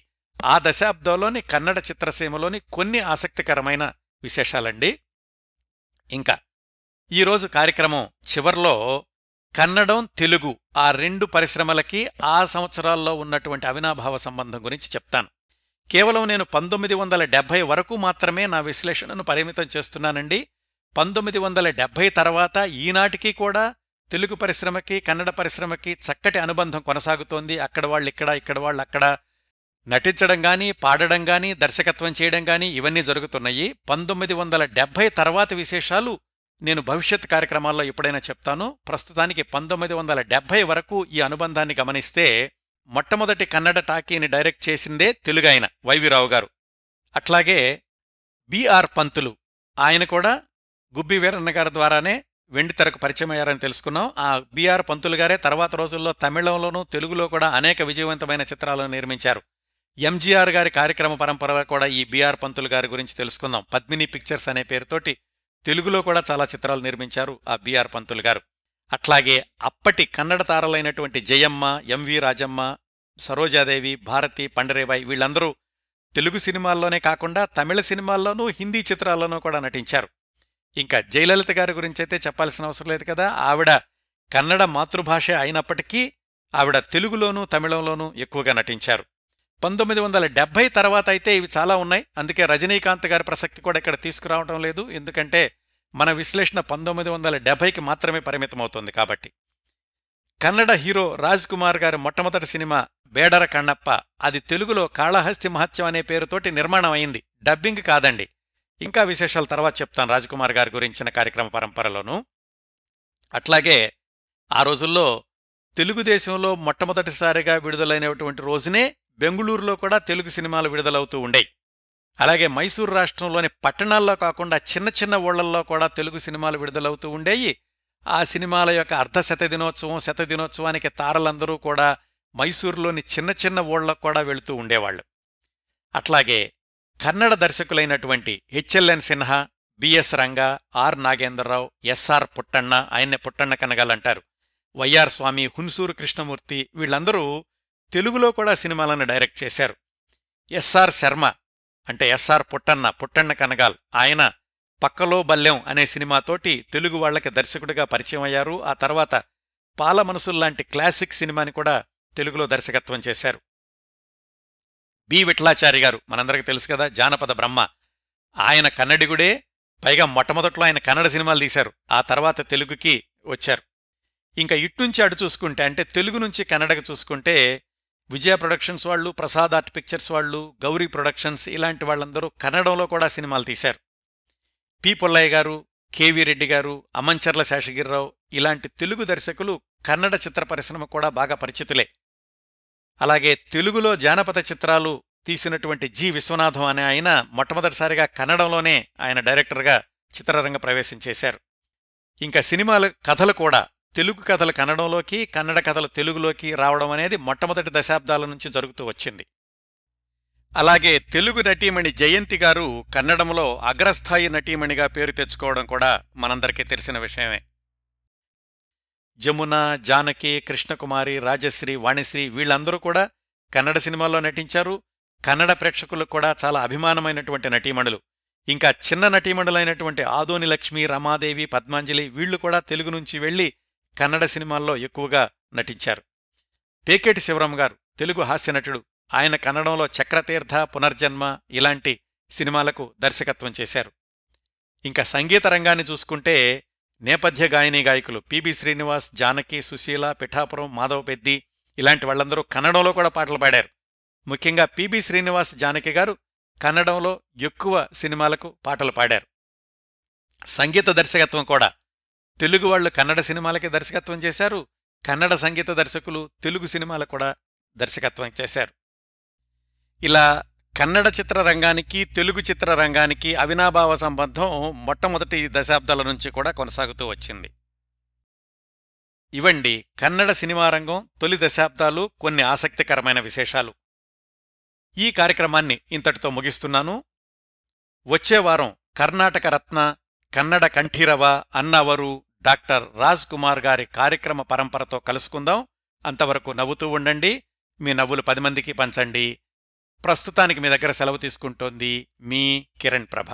ఆ దశాబ్దంలోని కన్నడ చిత్రసీమలోని కొన్ని ఆసక్తికరమైన విశేషాలండి. ఇంకా ఈరోజు కార్యక్రమం చివర్లో కన్నడం, తెలుగు ఆ రెండు పరిశ్రమలకి ఆ సంవత్సరాల్లో ఉన్నటువంటి అవినాభావ సంబంధం గురించి చెప్తాను. కేవలం నేను 1970 వరకు మాత్రమే నా విశ్లేషణను పరిమితం చేస్తున్నానండి. 1970 తర్వాత ఈనాటికి కూడా తెలుగు పరిశ్రమకి కన్నడ పరిశ్రమకి చక్కటి అనుబంధం కొనసాగుతోంది. అక్కడ వాళ్ళిక్కడ, ఇక్కడ వాళ్ళక్కడ నటించడం కానీ, పాడడం కానీ, దర్శకత్వం చేయడం కానీ ఇవన్నీ జరుగుతున్నాయి. 1970 తర్వాత విశేషాలు నేను భవిష్యత్ కార్యక్రమాల్లో ఎప్పుడైనా చెప్తాను. ప్రస్తుతానికి 1970 వరకు ఈ అనుబంధాన్ని గమనిస్తే, మొట్టమొదటి కన్నడ టాకీని డైరెక్ట్ చేసిందే తెలుగు ఆయన వైవిరావు గారు. అట్లాగే బిఆర్ పంతులు, ఆయన కూడా గుబ్బి వీరన్న గారి ద్వారానే వెండితెరకు పరిచయమయ్యారని తెలుసుకున్నాం. ఆ బిఆర్ పంతులు గారే తర్వాత రోజుల్లో తమిళంలోనూ తెలుగులో కూడా అనేక విజయవంతమైన చిత్రాలను నిర్మించారు. ఎంజీఆర్ గారి కార్యక్రమ పరంపరలో కూడా ఈ బిఆర్ పంతులు గారి గురించి తెలుసుకుందాం. పద్మిని పిక్చర్స్ అనే పేరుతోటి తెలుగులో కూడా చాలా చిత్రాలు నిర్మించారు ఆ బిఆర్ పంతులు గారు. అట్లాగే అప్పటి కన్నడ తారలైనటువంటి జయమ్మ, ఎంవి రాజమ్మ, సరోజాదేవి, భారతి, పండరేబాయి వీళ్ళందరూ తెలుగు సినిమాల్లోనే కాకుండా తమిళ సినిమాల్లోనూ, హిందీ చిత్రాల్లోనూ కూడా నటించారు. ఇంకా జయలలిత గారి గురించైతే చెప్పాల్సిన అవసరం లేదు కదా. ఆవిడ కన్నడ మాతృభాష అయినప్పటికీ ఆవిడ తెలుగులోనూ తమిళంలోనూ ఎక్కువగా నటించారు. 1970 తర్వాత అయితే ఇవి చాలా ఉన్నాయి, అందుకే రజనీకాంత్ గారి ప్రసక్తి కూడా ఇక్కడ తీసుకురావటం లేదు. ఎందుకంటే మన విశ్లేషణ 1970కి మాత్రమే పరిమితమవుతుంది కాబట్టి. కన్నడ హీరో రాజ్ కుమార్ గారి మొట్టమొదటి సినిమా బేడర కన్నప్ప, అది తెలుగులో కాళహస్తి మహత్యం అనే పేరుతోటి నిర్మాణం అయింది, డబ్బింగ్ కాదండి. ఇంకా విశేషాలు తర్వాత చెప్తాను రాజ్ కుమార్ గారి గురించిన కార్యక్రమ పరంపరలోనూ. అట్లాగే ఆ రోజుల్లో తెలుగుదేశంలో మొట్టమొదటిసారిగా విడుదలైనటువంటి రోజునే బెంగుళూరులో కూడా తెలుగు సినిమాలు విడుదలవుతూ ఉండేవి. అలాగే మైసూరు రాష్ట్రంలోని పట్టణాల్లో కాకుండా చిన్న చిన్న ఊళ్లల్లో కూడా తెలుగు సినిమాలు విడుదలవుతూ ఉండేవి. ఆ సినిమాల యొక్క అర్ధశతదినోత్సవం, శతదినోత్సవానికి తారలందరూ కూడా మైసూరులోని చిన్న చిన్న ఊళ్ళకు కూడా వెళుతూ ఉండేవాళ్లు. అట్లాగే కన్నడ దర్శకులైనటువంటి HLN Sinha, BS Ranga, are Nagendra Rao, SR Puttanna, ఆయన్నే పుట్టన్న కనగాలంటారు, వైఆర్ స్వామి, హున్సూరు కృష్ణమూర్తి వీళ్ళందరూ తెలుగులో కూడా సినిమాలను డైరెక్ట్ చేశారు. ఎస్ఆర్ శర్మ అంటే ఎస్ఆర్ పుట్టన్న, పుట్టన్న కనగాల్, ఆయన పక్కలో బల్లెం అనే సినిమాతోటి తెలుగు వాళ్లకి దర్శకుడిగా పరిచయం అయ్యారు. ఆ తర్వాత పాల మనసుల్లాంటి క్లాసిక్ సినిమాని కూడా తెలుగులో దర్శకత్వం చేశారు. బి విఠలాచారి గారు మనందరికీ తెలుసు కదా, జానపద బ్రహ్మ, ఆయన కన్నడిగుడే, పైగా మొట్టమొదట్లో ఆయన కన్నడ సినిమాలు తీశారు. ఆ తర్వాత తెలుగుకి వచ్చారు. ఇంకా ఇటు నుంచి అటు చూసుకుంటే, అంటే తెలుగు నుంచి కన్నడకు చూసుకుంటే, విజయ ప్రొడక్షన్స్ వాళ్ళు, ప్రసాద్ ఆర్ట్ పిక్చర్స్ వాళ్ళు, గౌరీ ప్రొడక్షన్స్, ఇలాంటి వాళ్ళందరూ కన్నడంలో కూడా సినిమాలు తీశారు. పి పుల్లయ్య గారు, కేవీ రెడ్డి గారు, అమంచర్ల శేషగిరిరావు ఇలాంటి తెలుగు దర్శకులు కన్నడ చిత్ర పరిశ్రమ కూడా బాగా పరిచితులే. అలాగే తెలుగులో జానపద చిత్రాలు తీసినటువంటి జి విశ్వనాథం అనే ఆయన మొట్టమొదటిసారిగా కన్నడంలోనే ఆయన డైరెక్టర్గా చిత్రరంగ ప్రవేశం చేశారు. ఇంకా సినిమాల కథలు కూడా తెలుగు కథలు కన్నడంలోకి, కన్నడ కథలు తెలుగులోకి రావడం అనేది మొట్టమొదటి దశాబ్దాల నుంచి జరుగుతూ వచ్చింది. అలాగే తెలుగు నటీమణి జయంతి గారు కన్నడంలో అగ్రస్థాయి నటీమణిగా పేరు తెచ్చుకోవడం కూడా మనందరికీ తెలిసిన విషయమే. జమున, జానకి, కృష్ణకుమారి, రాజశ్రీ, వాణిశ్రీ వీళ్ళందరూ కూడా కన్నడ సినిమాల్లో నటించారు. కన్నడ ప్రేక్షకులకు కూడా చాలా అభిమానమైనటువంటి నటీమణులు. ఇంకా చిన్న నటీమణులైనటువంటి ఆదోని లక్ష్మి, రమాదేవి, పద్మాంజలి వీళ్లు కూడా తెలుగు నుంచి వెళ్లి కన్నడ సినిమాల్లో ఎక్కువగా నటించారు. పేకేటి శివరామ్ గారు తెలుగు హాస్యనటుడు. ఆయన కన్నడంలో చక్రతీర్థ, పునర్జన్మ ఇలాంటి సినిమాలకు దర్శకత్వం చేశారు. ఇంకా సంగీత రంగాన్ని చూసుకుంటే నేపథ్య గాయని గాయకులు పిబి శ్రీనివాస్, జానకి, సుశీల, పిఠాపురం, మాధవ పెద్ది ఇలాంటి వాళ్ళందరూ కన్నడంలో కూడా పాటలు పాడారు. ముఖ్యంగా పిబి శ్రీనివాస్, జానకి గారు కన్నడంలో ఎక్కువ సినిమాలకు పాటలు పాడారు. సంగీత దర్శకత్వం కూడా తెలుగు వాళ్ళు కన్నడ సినిమాలకి దర్శకత్వం చేశారు. కన్నడ సంగీత దర్శకులు తెలుగు సినిమాలకు కూడా దర్శకత్వం చేశారు. ఇలా కన్నడ చిత్రరంగానికి, తెలుగు చిత్రరంగానికి అవినాభావ సంబంధం మొట్టమొదటి దశాబ్దాల నుంచి కూడా కొనసాగుతూ వచ్చింది. ఇవండి కన్నడ సినిమా రంగం తొలి దశాబ్దాలు కొన్ని ఆసక్తికరమైన విశేషాలు. ఈ కార్యక్రమాన్ని ఇంతటితో ముగిస్తున్నాను. వచ్చేవారం కర్ణాటక రత్న, కన్నడ కంఠీరవ అన్నవరు డాక్టర్ రాజ్ కుమార్ గారి కార్యక్రమ పరంపరతో కలుసుకుందాం. అంతవరకు నవ్వుతూ ఉండండి, మీ నవ్వులు 10 మందికి పంచండి. ప్రస్తుతానికి మీ దగ్గర సెలవు తీసుకుంటోంది మీ కిరణ్ ప్రభ.